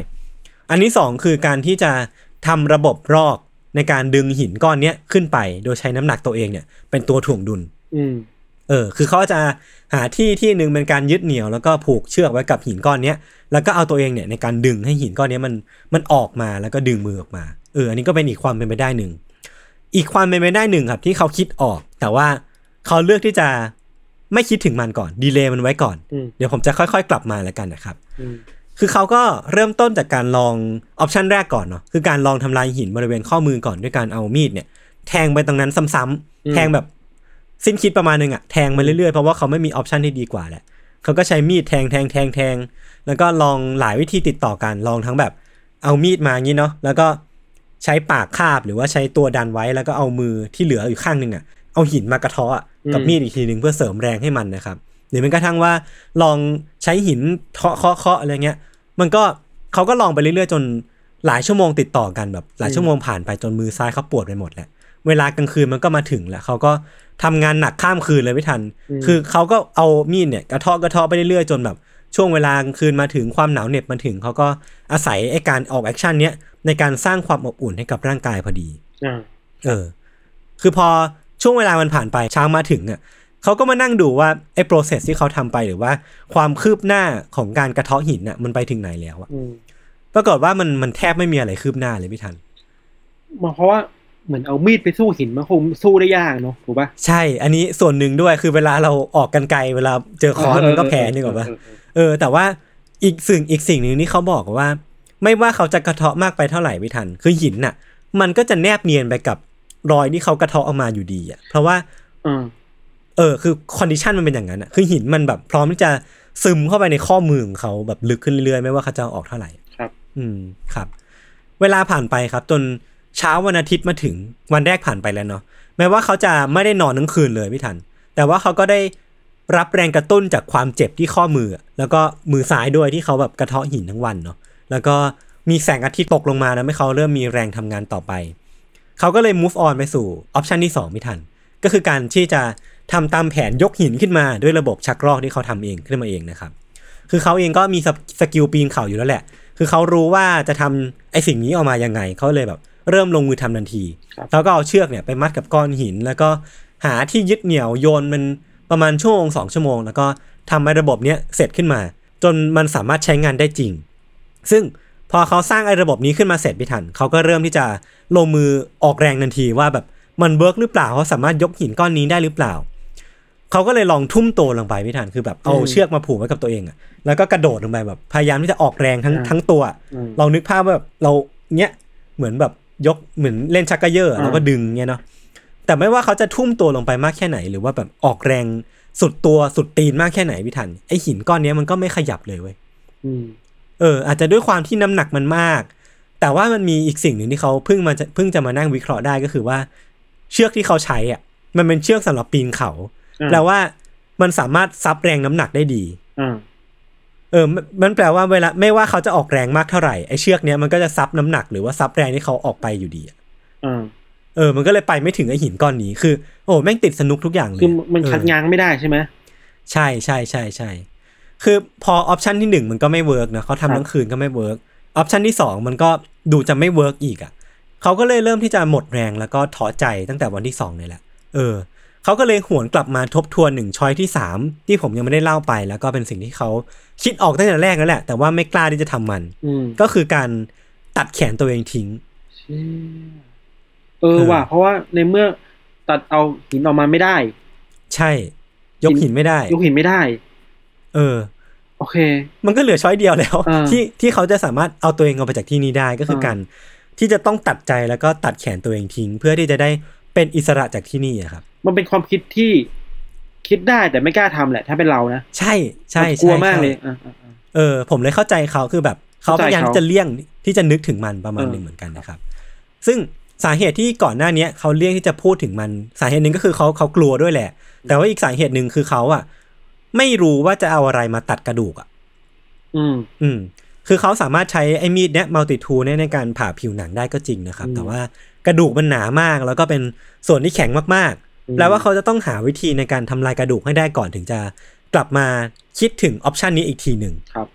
อันที่สองคือการที่จะทำระบบรอกในการดึงหินก้อนนี้ขึ้นไปโดยใช้น้ำหนักตัวเองเนี่ยเป็นตัวถ่วงดุลคือเขาจะหาที่นึงเป็นการยึดเหนี่ยวแล้วก็ผูกเชือกไว้กับหินก้อนนี้แล้วก็เอาตัวเองเนี่ยในการดึงให้หินก้อนนี้มันออกมาแล้วก็ดึงมือออกมาอันนี้ก็เป็นอีกความเป็นไปได้หนึ่งครับที่เขาคิดออกแต่ว่าเขาเลือกที่จะไม่คิดถึงมันก่อนดีเลย์มันไว้ก่อนเดี๋ยวผมจะค่อยๆกลับมาแล้วกันนะครับคือเขาก็เริ่มต้นจากการลองออปชันแรกก่อนเนาะคือการลองทำลายหินบริเวณข้อมือก่อนด้วยการเอามีดเนี่ยแทงไปตรงนั้นซ้ำๆแทงแบบสิ้นคิดประมาณนึงอะแทงมาเรื่อยๆเพราะว่าเขาไม่มีออปชันที่ดีกว่าแหละเขาก็ใช้มีดแทงแล้วก็ลองหลายวิธีติดต่อกันลองทั้งแบบเอามีดมาอย่างนี้เนาะแล้วก็ใช้ปากคาบหรือว่าใช้ตัวดันไว้แล้วก็เอามือที่เหลืออยู่ข้างนึงอะเอาหินมากระเทาะกับมีดอีกทีนึงเพื่อเสริมแรงให้มันนะครับหรือแม้กระทั่งว่าลองใช้หินเคาะอะไรเงี้ยมันก็เขาก็ลองไปเรื่อยๆจนหลายชั่วโมงติดต่อกันแบบหลายชั่วโมงผ่านไปจนมือซ้ายเขาปวดไปหมดแหละเวลากลางคืนมันก็มาถึงแล้วเขาก็ทำงานหนักข้ามคืนเลยไม่ทันคือเขาก็เอามีดเนี่ยกระเทาะไปเรื่อยๆจนแบบช่วงเวลากลางคืนมาถึงความหนาวเหน็บมาถึงเขาก็อาศัยไอ้การออกแอคชั่นเนี้ยในการสร้างความอบอุ่นให้กับร่างกายพอดีคือพอช่วงเวลามันผ่านไปเช้ามาถึงอ่ะเขาก็มานั่งดูว่าไอ้ process ที่เขาทำไปหรือว่าความคืบหน้าของการกระเทาะหินน่ะมันไปถึงไหนแล้วอ่ะปรากฏว่ามันแทบไม่มีอะไรคืบหน้าเลยพี่ทันเพราะว่าเหมือนเอามีดไปสู้หินมันคงสู้ได้ยากเนาะถูกป่ะใช่อันนี้ส่วนหนึ่งด้วยคือเวลาเราออกกรรไกรเวลาเจอค้อนมันก็แพ้นึกออกป่ะแต่ว่าอีกสิ่งนึงที่เขาบอกว่าไม่ว่าเขาจะกระเทาะมากไปเท่าไหร่พี่ทันคือหินน่ะมันก็จะแนบเนียนไปกับรอยที่เขากระเทาะออกมาอยู่ดีอ่ะเพราะว่าคือคอนดิชันมันเป็นอย่างนั้นอ่ะคือหินมันแบบพร้อมที่จะซึมเข้าไปในข้อมือของเขาแบบลึกขึ้นเรื่อยๆไม่ว่าเขาจะออกเท่าไหร่ครับครับเวลาผ่านไปครับจนเช้าวันอาทิตย์มาถึงวันแรกผ่านไปแล้วเนาะแม้ว่าเขาจะไม่ได้นอนทั้งคืนเลยพี่ทันแต่ว่าเขาก็ได้รับแรงกระตุ้นจากความเจ็บที่ข้อมือแล้วก็มือซ้ายด้วยที่เขาแบบกระเทาะหินทั้งวันเนาะแล้วก็มีแสงอาทิตย์ตกลงมาแล้วให้เขาเริ่มมีแรงทำงานต่อไปเขาก็เลย move on ไปสู่ออปชันที่2พี่ทันก็คือการที่จะทำตามแผนยกหินขึ้นมาด้วยระบบชักลอกที่เขาทำเองขึ้นมาเองนะครับคือเขาเองก็มีสกิลปีนเขาอยู่แล้วแหละคือเขารู้ว่าจะทำไอ้สิ่งนี้ออกมายังไงเขาเลยแบบเริ่มลงมือทำทันทีเขาก็เอาเชือกเนี่ยไปมัดกับก้อนหินแล้วก็หาที่ยึดเหนี่ยวโยนมันประมาณชั่วโมง2ชั่วโมงแล้วก็ทำให้ระบบเนี้ยเสร็จขึ้นมาจนมันสามารถใช้งานได้จริงซึ่งพอเขาสร้างไอ้ระบบนี้ขึ้นมาเสร็จพี่ทันเขาก็เริ่มที่จะลงมือออกแรงทันทีว่าแบบมันเวิร์กหรือเปล่าเขาสามารถยกหินก้อนนี้ได้หรือเปล่าเขาก็เลยลองทุ่มตัวลงไปพี่ทันคือแบบเอาเชือกมาผูกไว้กับตัวเองอ่ะแล้วก็กระโดดลงไปแบบพยายามที่จะออกแรงทั้งตัวเรานึกภาพแบบเราเนี้ยเหมือนแบบยกเหมือนเล่นชักกระเยอะแล้วก็ดึงเงี้ยเนาะแต่ไม่ว่าเขาจะทุ่มตัวลงไปมากแค่ไหนหรือว่าแบบออกแรงสุดตัวสุดตีนมากแค่ไหนพี่ทันไอ้หินก้อนนี้มันก็ไม่ขยับเลยเว้ยอาจจะด้วยความที่น้ำหนักมันมากแต่ว่ามันมีอีกสิ่งหนึ่งที่เขาเพิ่งจะมานั่งวิเคราะห์ได้ก็คือว่าเชือกที่เขาใช้อ่ะมันเป็นเชือกสำหรับปีนเขาแปลว่ามันสามารถซับแรงน้ำหนักได้ดีมันแปลว่าเวลาไม่ว่าเขาจะออกแรงมากเท่าไหร่ไอ้เชือกเนี้ยมันก็จะซับน้ำหนักหรือว่าซับแรงที่เขาออกไปอยู่ดีมันก็เลยไปไม่ถึงไอ้หินก้อนนี้คือโอ้แม่งติดสนุกทุกอย่างเลยคือมันขัดง้างไม่ได้ใช่ไหมใช่ใช่ใช่ใช่คือพอออปชันที่1มันก็ไม่เวิร์กนะเขาทำทั้งคืนก็ไม่เวิร์กออปชันที่2มันก็ดูจะไม่เวิร์กอีกอ่ะเขาก็เลยเริ่มที่จะหมดแรงแล้วก็ท้อใจตั้งแต่วันที่2นี่แหละเขาก็เลยหวนกลับมาทบทวน1ช้อยที่3ที่ผมยังไม่ได้เล่าไปแล้วก็เป็นสิ่งที่เขาคิดออกตั้งแต่แรกแล้วแหละแต่ว่าไม่กล้าที่จะทำมันก็คือการตัดแขนตัวเองทิ้งว่ะเพราะว่าในเมื่อตัดเอาหินออกมาไม่ได้ใช่ยกหินไม่ได้โอเคมันก็เหลือช้อยเดียวแล้วที่เขาจะสามารถเอาตัวเองออกไปจากที่นี้ได้ก็คือการที่จะต้องตัดใจแล้วก็ตัดแขนตัวเองทิ้งเพื่อที่จะได้เป็นอิสระจากที่นี่ครับมันเป็นความคิดที่คิดได้แต่ไม่กล้าทำแหละถ้าเป็นเรานะใช่ใช่กลัวมากเลยผมเลยเข้าใจเขาคือแบบเขาพยายามจะเลี่ยงที่จะนึกถึงมันประมาณนึงเหมือนกันนะครับซึ่งสาเหตุที่ก่อนหน้านี้เขาเลี่ยงที่จะพูดถึงมันสาเหตุหนึ่งก็คือเขากลัวด้วยแหละแต่ว่าอีกสาเหตุหนึ่งคือเขาอ่ะไม่รู้ว่าจะเอาอะไรมาตัดกระดูกอ่ะ คือเขาสามารถใช้ไอ้มีดเนี้ยมัลติทูลในการผ่าผิวหนังได้ก็จริงนะครับแต่ว่ากระดูกมันหนามากแล้วก็เป็นส่วนที่แข็งมากๆแปลว่าเขาจะต้องหาวิธีในการทำลายกระดูกให้ได้ก่อนถึงจะกลับมาคิดถึงออปชันนี้อีกทีหนึ่งครับ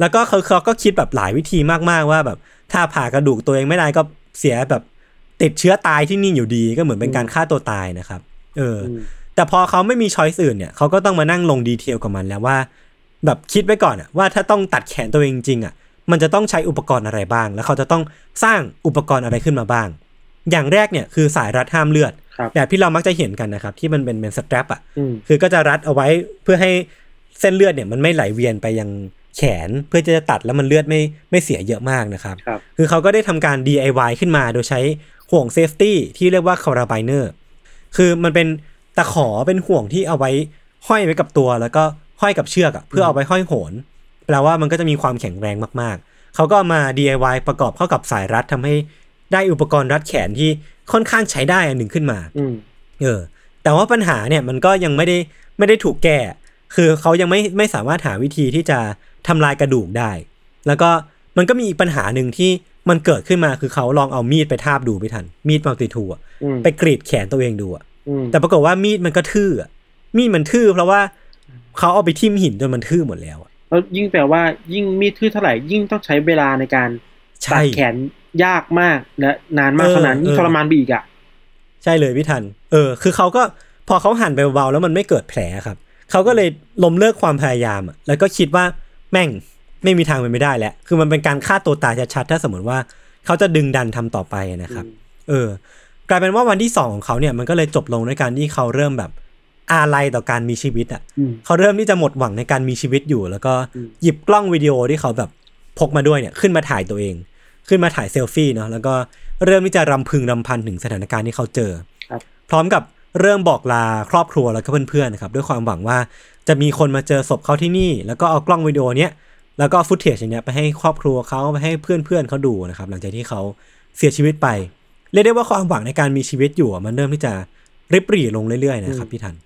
แล้วก็เขาก็คิดแบบหลายวิธีมากๆว่าแบบถ้าผ่ากระดูกตัวเองไม่ได้ก็เสียแบบติดเชื้อตายที่นี่อยู่ดีก็เหมือนเป็นการฆ่าตัวตายนะครับแต่พอเขาไม่มีช้อยส์อื่นเนี่ยเขาก็ต้องมานั่งลงดีเทลกับมันแล้วว่าแบบคิดไว้ก่อนอะว่าถ้าต้องตัดแขนตัวเองจริงอะมันจะต้องใช้อุปกรณ์อะไรบ้างแล้วเขาจะต้องสร้างอุปกรณ์อะไรขึ้นมาบ้างอย่างแรกเนี่ยคือสายรัดห้ามเลือดแบบที่เรามักจะเห็นกันนะครับที่มันเป็นสแตรปอะคือก็จะรัดเอาไว้เพื่อให้เส้นเลือดเนี่ยมันไม่ไหลเวียนไปยังแขนเพื่อจะตัดแล้วมันเลือดไม่เสียเยอะมากนะครับคือเขาก็ได้ทำการ DIY ขึ้นมาโดยใช้ห่วงเซฟตี้ที่เรียกว่าคาราไบเนอร์คือมันเป็นตะขอเป็นห่วงที่เอาไว้ห้อยไว้กับตัวแล้วก็ห้อยกับเชือกเพื่อเอาไว้ห้อยโหนแปลว่ามันก็จะมีความแข็งแรงมากๆเขาก็มา DIY ประกอบเข้ากับสายรัดทำให้ได้อุปกรณ์รัดแขนที่ค่อนข้างใช้ได้อันหนึ่งขึ้นมาแต่ว่าปัญหาเนี่ยมันก็ยังไม่ได้ถูกแก้คือเขายังไม่สามารถหาวิธีที่จะทำลายกระดูกได้แล้วก็มันก็มีอีกปัญหาหนึ่งที่มันเกิดขึ้นมาคือเขาลองเอามีดไปทาบดูไม่ทันมีดมัลติทูลไปกรีดแขนตัวเองดูแต่ปรากฏว่ามีดมันก็ทื่อมีดมันทื่อเพราะว่าเขาเอาไปทิ่มหินจนมันทื่อหมดแล้วแล้วยิ่งแปลว่ายิ่งมีดทื่อเท่าไหร่ยิ่งต้องใช้เวลาในการตัดแขนยากมากและนานมากขนาดนี้ทรมานไปอีกอ่ะใช่เลยพี่ทันคือเขาก็พอเขาหั่นไปเบาๆแล้วมันไม่เกิดแผลครับเขาก็เลยล้มเลิกความพยายามแล้วก็คิดว่าแม่งไม่มีทางเป็นไปได้แล้วคือมันเป็นการฆ่าตัวตายชัดๆถ้าสมมติว่าเขาจะดึงดันทำต่อไปนะครับกลายเป็นว่าวันที่2ของเขาเนี่ยมันก็เลยจบลงด้วยการที่เขาเริ่มแบบอาลัยต่อการมีชีวิตเขาเริ่มที่จะหมดหวังในการมีชีวิตอยู่แล้วก็หยิบกล้องวิดีโอที่เขาแบบพกมาด้วยเนี่ยขึ้นมาถ่ายตัวเองขึ้นมาถ่ายเซลฟี่เนาะแล้วก็เริ่มที่จะรำพึงรำพันถึงสถานการณ์ที่เขาเจอพร้อมกับเริ่มบอกลาครอบครัวแล้วก็เพื่อนๆนะครับด้วยความหวังว่าจะมีคนมาเจอศพเขาที่นี่แล้วก็เอากล้องวิดีโอเนี้ยแล้วก็ฟุตเทจอย่างเนี้ยไปให้ครอบครัวเขาไปให้เพื่อนๆเขาดูนะครับหลังจากที่เขาเสียชีวิตไปเรียกได้ว่าความหวังในการมีชีวิตอยู่มันเริ่มที่จะริบหรี่ลงเรื่อยๆนะครับพี่ทัน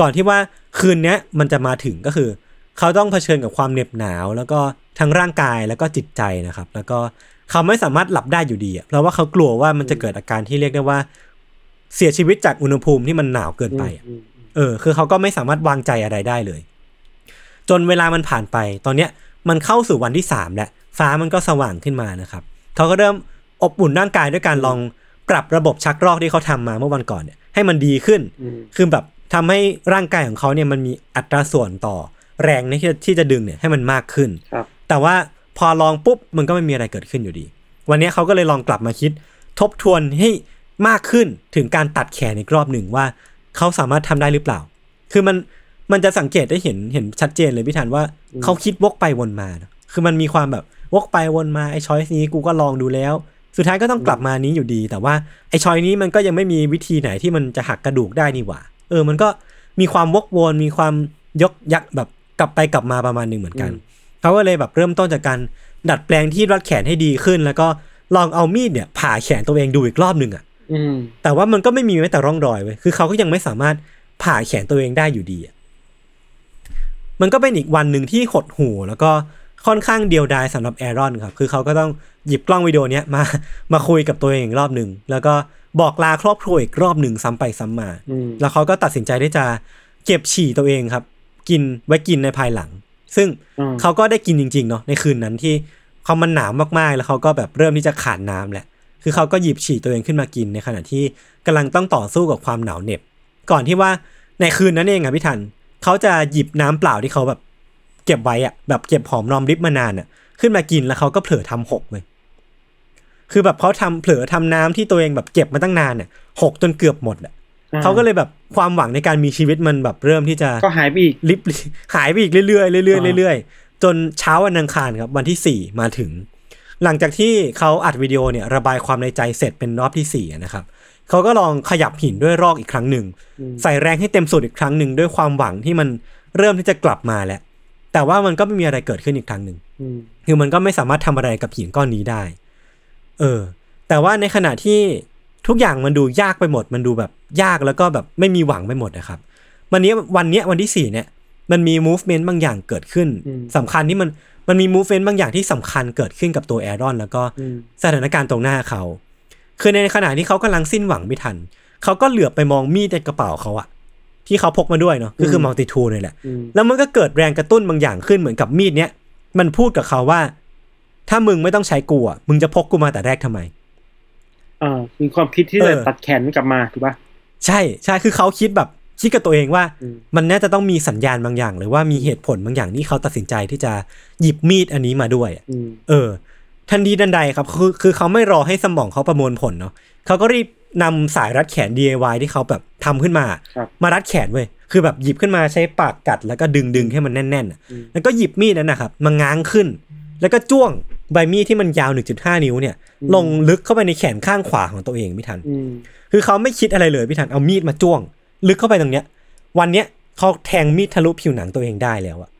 ก่อนที่ว่าคืนนี้มันจะมาถึงก็คือเขาต้องเผชิญกับความเหน็บหนาวแล้วก็ทั้งร่างกายแล้วก็จิตใจนะครับแล้วก็เขาไม่สามารถหลับได้อยู่ดีเพราะว่าเขากลัวว่ามันจะเกิดอาการที่เรียกได้ว่าเสียชีวิตจากอุณหภูมิที่มันหนาวเกินไปคือเขาก็ไม่สามารถวางใจอะไรได้เลยจนเวลามันผ่านไปตอนเนี้ยมันเข้าสู่วันที่3แล้วฟ้ามันก็สว่างขึ้นมานะครับเขาก็เริ่มอบอุ่นร่างกายด้วยการลองปรับระบบชักรอกที่เขาทำมาเมื่อวันก่อนเนี่ยให้มันดีขึ้นคือแบบทำให้ร่างกายของเขาเนี่ยมันมีอัตราส่วนต่อแรงที่จะดึงเนี่ยให้มันมากขึ้นแต่ว่าพอลองปุ๊บมันก็ไม่มีอะไรเกิดขึ้นอยู่ดีวันนี้เขาก็เลยลองกลับมาคิดทบทวนให้มากขึ้นถึงการตัดแขนอีกรอบหนึ่งว่าเขาสามารถทำได้หรือเปล่าคือมันจะสังเกตได้เห็นชัดเจนเลยพี่ธันว่าเขาคิดวกไปวนมาคือมันมีความแบบวกไปวนมาไอ้ช้อยส์นี้กูก็ลองดูแล้วสุดท้ายก็ต้องกลับมานี้อยู่ดีแต่ว่าไอ้ช้อยนี้มันก็ยังไม่มีวิธีไหนที่มันจะหักกระดูกได้นี่หว่ามันก็มีความวกวนมีความยกยักแบบกลับไปกลับมาประมาณนึงเหมือนกันเขาก็เลยแบบเริ่มต้นจากการดัดแปลงที่รัดแขนให้ดีขึ้นแล้วก็ลองเอามีดเนี่ยผ่าแขนตัวเองดูอีกรอบนึงแต่ว่ามันก็ไม่มีแม้แต่ร่องรอยเว้ยคือเขาก็ยังไม่สามารถผ่าแขนตัวเองได้อยู่ดีมันก็เป็นอีกวันนึงที่หดหู่แล้วก็ค่อนข้างเดียวดายสำหรับแอรอนครับคือเขาก็ต้องหยิบกล้องวิดีโอนี้มาคุยกับตัวเองอีกรอบนึงแล้วก็บอกลาครอบครัวอีกรอบนึงซ้ำไปซ้ำมาแล้วเขาก็ตัดสินใจที่จะเก็บฉี่ตัวเองครับกินไว้กินในภายหลังซึ่งเขาก็ได้กินจริงๆเนาะในคืนนั้นที่เขามันหนาวมากๆแล้วเขาก็แบบเริ่มที่จะขาดน้ำแหละคือเขาก็หยิบฉี่ตัวเองขึ้นมากินในขณะที่กำลังต้องต่อสู้กับความหนาวเหน็บก่อนที่ว่าในคืนนั้นเองอ่ะพี่ทันเขาจะหยิบน้ำเปล่าที่เขาแบบเก็บไว้อ่ะแบบเก็บหอมรอมริบมานานอ่ะขึ้นมากินแล้วเขาก็เผลอทำหกเลยคือแบบเขาเผลอทำน้ำที่ตัวเองแบบเก็บมาตั้งนานอ่ะหกจนเกือบหมดอ่ะเขาก็เลยแบบความหวังในการมีชีวิตมันแบบเริ่มที่จะก็หายไปอีกริบหายไปอีกเรื่อยๆจนเช้าวันอังคารครับวันที่4มาถึงหลังจากที่เขาอัดวิดีโอเนี่ยระบายความในใจเสร็จเป็นรอบที่4นะครับเขาก็ลองขยับหินด้วยรอกอีกครั้งหนึ่งใส่แรงให้เต็มสุดอีกครั้งหนึ่งด้วยความหวังที่มันเริ่มที่จะกลับมาแล้วแต่ว่ามันก็ไม่มีอะไรเกิดขึ้นอีกครั้งหนึ่งคือมันก็ไม่สามารถทำอะไรกับหินก้อนนี้ได้แต่ว่าในขณะที่ทุกอย่างมันดูยากไปหมดมันดูแบบยากแล้วก็แบบไม่มีหวังไปหมดนะครับวันที่4เนี่ยมันมีมูฟเมนต์บางอย่างเกิดขึ้นสำคัญที่มัน มันมีมูฟเมนต์บางอย่างที่สำคัญเกิดขึ้นกับตัวแอรอนแล้วก็สถานการณ์ตรงหน้าเขาคือในขณะที่เขากำลังสิ้นหวังไม่ทันเขาก็เหลือบไปมองมีดในกระเป๋าเขาอะที่เขาพกมาด้วยเนาะก็คือมัลติทูลนี่แหละแล้วมันก็เกิดแรงกระตุ้นบางอย่างขึ้นเหมือนกับมีดเนี้ยมันพูดกับเขาว่าถ้ามึงไม่ต้องใช้กูอะมึงจะพกกูมาแต่แรกทำไมมีความคิดที่จะตัดแขนกลับมาถูกปะใช่ใช่คือเขาคิดแบบคิดกับตัวเองว่ามันน่าจะต้องมีสัญญาณบางอย่างหรือว่ามีเหตุผลบางอย่างที่เขาตัดสินใจที่จะหยิบมีดอันนี้มาด้วยทันทีทันใดครับคือเขาไม่รอให้สมองเขาประมวลผลเนาะเขาก็รีบนำสายรัดแขน DIY ที่เขาแบบทำขึ้นมามารัดแขนเว้ยคือแบบหยิบขึ้นมาใช้ปากกัดแล้วก็ดึงให้มันแน่นๆแล้วก็หยิบมีดนั้นนะครับมาง้างขึ้นแล้วก็จ้วงใบมีดที่มันยาว 1.5 นิ้วเนี่ยลงลึกเข้าไปในแขนข้างขวาของตัวเองพี่ทันคือเขาไม่คิดอะไรเลยพี่ทันเอามีดมาจ้วงลึกเข้าไปตรงเนี้ยวันเนี้ยเขาแทงมีดทะลุผิวหนังตัวเองได้แล้วอะ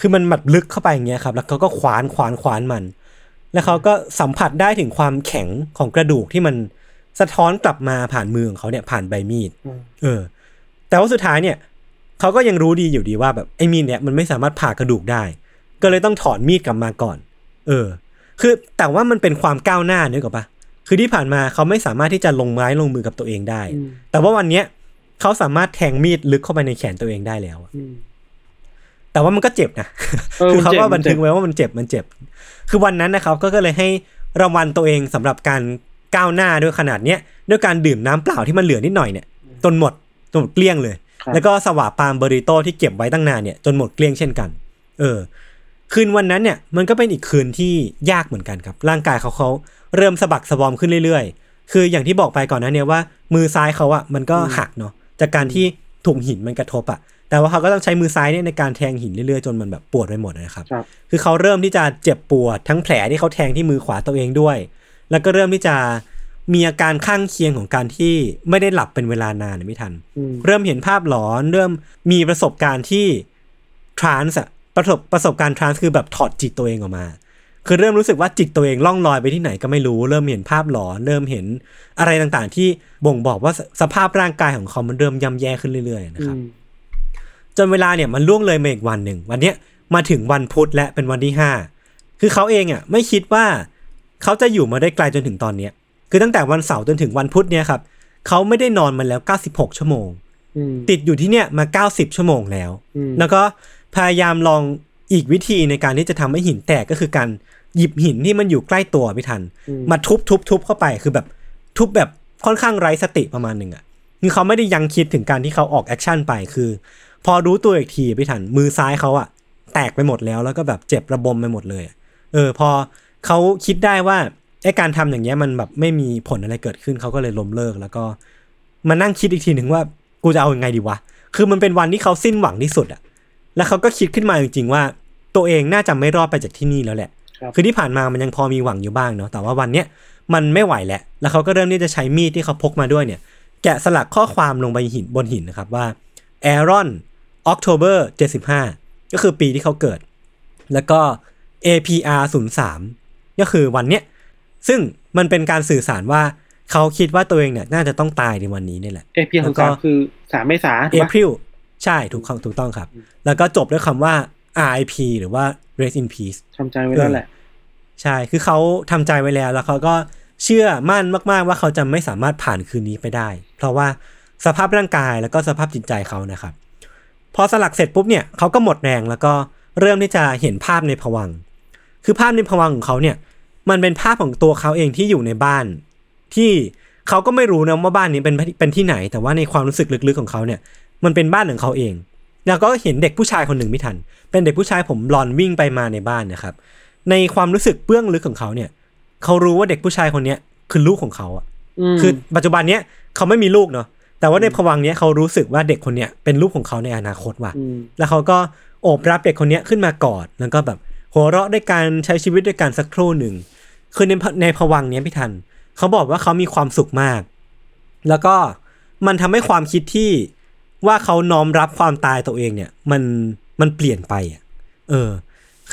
คือมันมัดลึกเข้าไปอย่างเงี้ยครับแล้วเขาก็ขวานมันแล้วเขาก็สัมผัสได้ถึงความแข็งของกระดูกที่มันสะท้อนกลับมาผ่านมือของเขาเนี่ยผ่านใบมีดแต่ว่าสุดท้ายเนี่ยเขาก็ยังรู้ดีอยู่ดีว่าแบบไอ้มีดเนี่ยมันไม่สามารถผ่ากระดูกได้ก็เลยต้องถอนมีดกลับมาก่อนคือแต่ว่ามันเป็นความก้าวหน้านึกออกปะคือที่ผ่านมาเขาไม่สามารถที่จะลงไม้ลงมือกับตัวเองได้แต่ว่าวันเนี้ยเขาสามารถแทงมีดลึกเข้าไปในแขนตัวเองได้แล้วแต่ว่ามันก็เจ็บนะคือเขาก็บันทึกไว้ว่ามันเจ็บคือวันนั้นนะครับก็เลยให้รางวัลตัวเองสำหรับการก้าวหน้าด้วยขนาดเนี้ยด้วยการดื่มน้ำเปล่าที่มันเหลือนิดหน่อยเนี่ยจนหมดเกลี้ยงเลยแล้วก็สวาปามเบอริโต้ที่เก็บไว้ตั้งนานเนี่ยจนหมดเกลี้ยงเช่นกันคืนวันนั้นเนี่ยมันก็เป็นอีกคืนที่ยากเหมือนกันครับร่างกายเขาเริ่มสะบักสะบอมขึ้นเรื่อยๆคืออย่างที่บอกไปก่อนหน้านี้ว่ามือซ้ายเขาอ่ะมันก็หักเนาะจากการที่ถูกหินมันกระทบอ่ะแต่ว่าเขาก็ต้องใช้มือซ้ายเนี่ยในการแทงหินเรื่อยๆจนมันแบบปวดไปหมดนะครับคือเขาเริ่มที่จะเจ็บปวดทั้งแผลที่เขาแทงที่มือขวาตัวเองด้วยแล้วก็เริ่มที่จะมีอาการข้างเคียงของการที่ไม่ได้หลับเป็นเวลานานไม่ทันเริ่มเห็นภาพหลอนเริ่มมีประสบการณ์ที่ทรานส์อะประสบการณ์ trance คือแบบถอดจิตตัวเองออกมาคือเริ่มรู้สึกว่าจิตตัวเองล่องลอยไปที่ไหนก็ไม่รู้เริ่มเห็นภาพหลอนเริ่มเห็นอะไรต่างๆที่บ่งบอกว่าสภาพร่างกายของเขามันเริ่มย่ำแย่ขึ้นเรื่อยๆนะครับจนเวลาเนี่ยมันล่วงเลยมาอีกวันหนึ่งวันเนี้ยมาถึงวันพุธและเป็นวันที่5คือเขาเองอ่ะไม่คิดว่าเขาจะอยู่มาได้ไกลจนถึงตอนเนี้ยคือตั้งแต่วันเสาร์จนถึงวันพุธเนี่ยครับเขาไม่ได้นอนมาแล้ว96ชั่วโมงติดอยู่ที่เนี่ยมา90ชั่วโมงแล้วแล้วก็พยายามลองอีกวิธีในการที่จะทำให้หินแตกก็คือการหยิบหินที่มันอยู่ใกล้ตัวไม่ทันมาทุบเข้าไปคือแบบทุบแบบค่อนข้างไร้สติประมาณนึงอ่ะคือเขาไม่ได้ยังคิดถึงการที่เขาออกแอคชั่นไปคือพอรู้ตัวอีกทีไม่ทันมือซ้ายเขาอ่ะแตกไปหมดแล้วก็แบบเจ็บระบมไปหมดเลยพอเขาคิดได้ว่าไอ้การทำอย่างเงี้ยมันแบบไม่มีผลอะไรเกิดขึ้นเขาก็เลยล้มเลิกแล้วก็มานั่งคิดอีกทีนึงว่ากูจะเอายังไงดีวะคือมันเป็นวันที่เขาสิ้นหวังที่สุดอ่ะแล้วเขาก็คิดขึ้นมาจริงๆว่าตัวเองน่าจะไม่รอดไปจากที่นี่แล้วแหละคือที่ผ่านมามันยังพอมีหวังอยู่บ้างเนาะแต่ว่าวันเนี้ยมันไม่ไหวแล้วเขาก็เริ่มที่จะใช้มีดที่เขาพกมาด้วยเนี่ยแกะสลักข้อความลงไปหินบนหินนะครับว่า Aaron October 75ก็คือปีที่เขาเกิดแล้วก็ APR 03ก็คือวันเนี้ยซึ่งมันเป็นการสื่อสารว่าเขาคิดว่าตัวเองเนี่ยน่าจะต้องตายในวันนี้นี่แหละ APR 03คือ3เมษายน Aprilใช่ถูกต้องครับแล้วก็จบด้วยคำว่า RIP หรือว่า Rest in Peace ทำใจไว้แล้วแหละใช่คือเขาทำใจไว้แล้วเขาก็เชื่อมั่นมากๆว่าเขาจะไม่สามารถผ่านคืนนี้ไปได้เพราะว่าสภาพร่างกายแล้วก็สภาพจิตใจเขานะครับพอสลักเสร็จปุ๊บเนี่ยเขาก็หมดแรงแล้วก็เริ่มที่จะเห็นภาพในภวังค์คือภาพในภวังค์ของเขาเนี่ยมันเป็นภาพของตัวเขาเองที่อยู่ในบ้านที่เขาก็ไม่รู้นะว่าบ้านนี้เป็นที่ไหนแต่ว่าในความรู้สึกลึกๆของเขาเนี่ยมันเป็นบ้านของเขาเองแล้วก็เห็นเด็กผู้ชายคนหนึ่งไม่ทันเป็นเด็กผู้ชายผมบลอนด์วิ่งไปมาในบ้านนะครับในความรู้สึกเบื้องลึกของเขาเนี่ยเขารู้ว่าเด็กผู้ชายคนนี้คือลูกของเขาอ่ะคือปัจจุบันเนี้ยเขาไม่มีลูกเนาะแต่ว่าในภวังค์เนี้ยเขารู้สึกว่าเด็กคนเนี้ยเป็นลูกของเขาในอนาคตว่ะแล้วเขาก็โอบรับเด็กคนเนี้ยขึ้นมากอดแล้วก็แบบหัวเราะด้วยกันใช้ชีวิตด้วยกันสักครู่หนึ่งคือในภวังค์เนี้ยพี่ทันเขาบอกว่าเขามีความสุขมากแล้วก็มันทำให้ความคิดที่ว่าเขาน้อมรับความตายตัวเองเนี่ยมันเปลี่ยนไปอ่ะ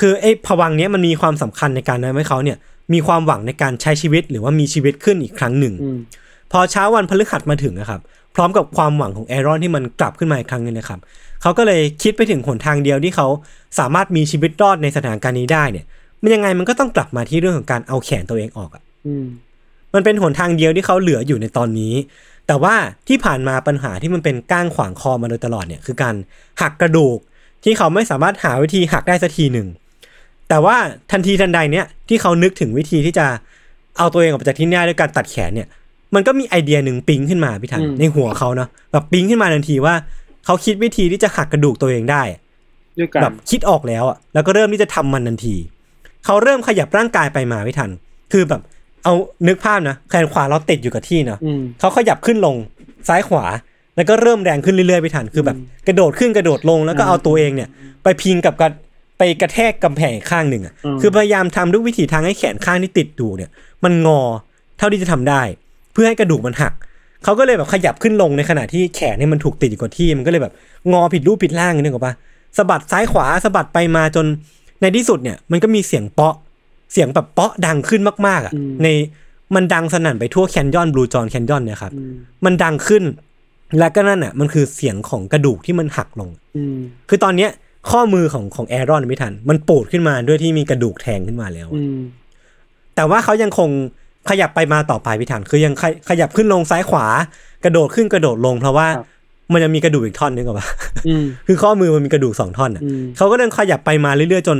คือไอ้ภวังค์เนี้ยมันมีความสำคัญในการทำให้เขาเนี่ยมีความหวังในการใช้ชีวิตหรือว่ามีชีวิตขึ้นอีกครั้งหนึ่งพอเช้าวันพฤหัสมาถึงนะครับ พร้อมกับความหวังของแอรอนที่มันกลับขึ้นมาอีกครั้งนึงเลยครับเขาก็เลยคิดไปถึงหนทางเดียวที่เขาสามารถมีชีวิตรอดในสถานการณ์นี้ได้เนี่ยมันยังไงมันก็ต้องกลับมาที่เรื่องของการเอาแขนตัวเองออกอ่ะมันเป็นหนทางเดียวที่เขาเหลืออยู่ในตอนนี้แต่ว่าที่ผ่านมาปัญหาที่มันเป็นก้างขวางคอมาโดยตลอดเนี่ยคือการหักกระดูกที่เขาไม่สามารถหาวิธีหักได้สักทีนึงแต่ว่าทันทีทันใดเนี่ยที่เขานึกถึงวิธีที่จะเอาตัวเองออกจากที่นี่ด้วยการตัดแขนเนี่ยมันก็มีไอเดียนึงปิ๊งขึ้นมาพี่ทันในหัวเขาเนาะแบบปิ๊งขึ้นมาทันทีว่าเขาคิดวิธีที่จะหักกระดูกตัวเองได้แบบคิดออกแล้วอ่ะแล้วก็เริ่มที่จะทำมันทันทีเขาเริ่มขยับร่างกายไปมาพี่ทันคือแบบเอานึกภาพนะแขนขวาเราติดอยู่กับที่เนาะเขาขยับขึ้นลงซ้ายขวาแล้วก็เริ่มแรงขึ้นเรื่อยๆพี่ทันคือแบบกระโดดขึ้นกระโดดลงแล้วก็เอาตัวเองเนี่ยไปพิงกับไปกระแทกกำแพงข้างหนึ่งอ่ะคือพยายามทำทุกวิถีทางให้แขนข้างที่ติดอยู่เนี่ยมันงอเท่าที่จะทำได้เพื่อให้กระดูกมันหักเขาก็เลยแบบขยับขึ้นลงในขณะที่แขนเนี่ยมันถูกติดอยู่กับที่มันก็เลยแบบงอผิดรูปผิดร่างนึกออกปะสะบัดซ้ายขวาสะบัดไปมาจนในที่สุดเนี่ยมันก็มีเสียงเปาะเสียงแบบเปาะดังขึ้นมากๆอ่ะในมันดังสนั่นไปทั่วแคนยอนบลูจอนแคนยอนเนี่ยครับมันดังขึ้นและก็นั่นอ่ะมันคือเสียงของกระดูกที่มันหักลงคือตอนเนี้ยข้อมือของแอรอนไม่ทันมันปูดขึ้นมาด้วยที่มีกระดูกแทงขึ้นมาแล้วแต่ว่าเขายังคงขยับไปมาต่อไปพี่ทันคือยังขยับขึ้นลงซ้ายขวากระโดดขึ้นกระโดดลงเพราะว่ามันยังมีกระดูกอีกท่อนนึงกับว่าคือข้อมือมันมีกระดูก2ท่อนอ่ะเขาก็เดินขยับไปมาเรื่อยๆจน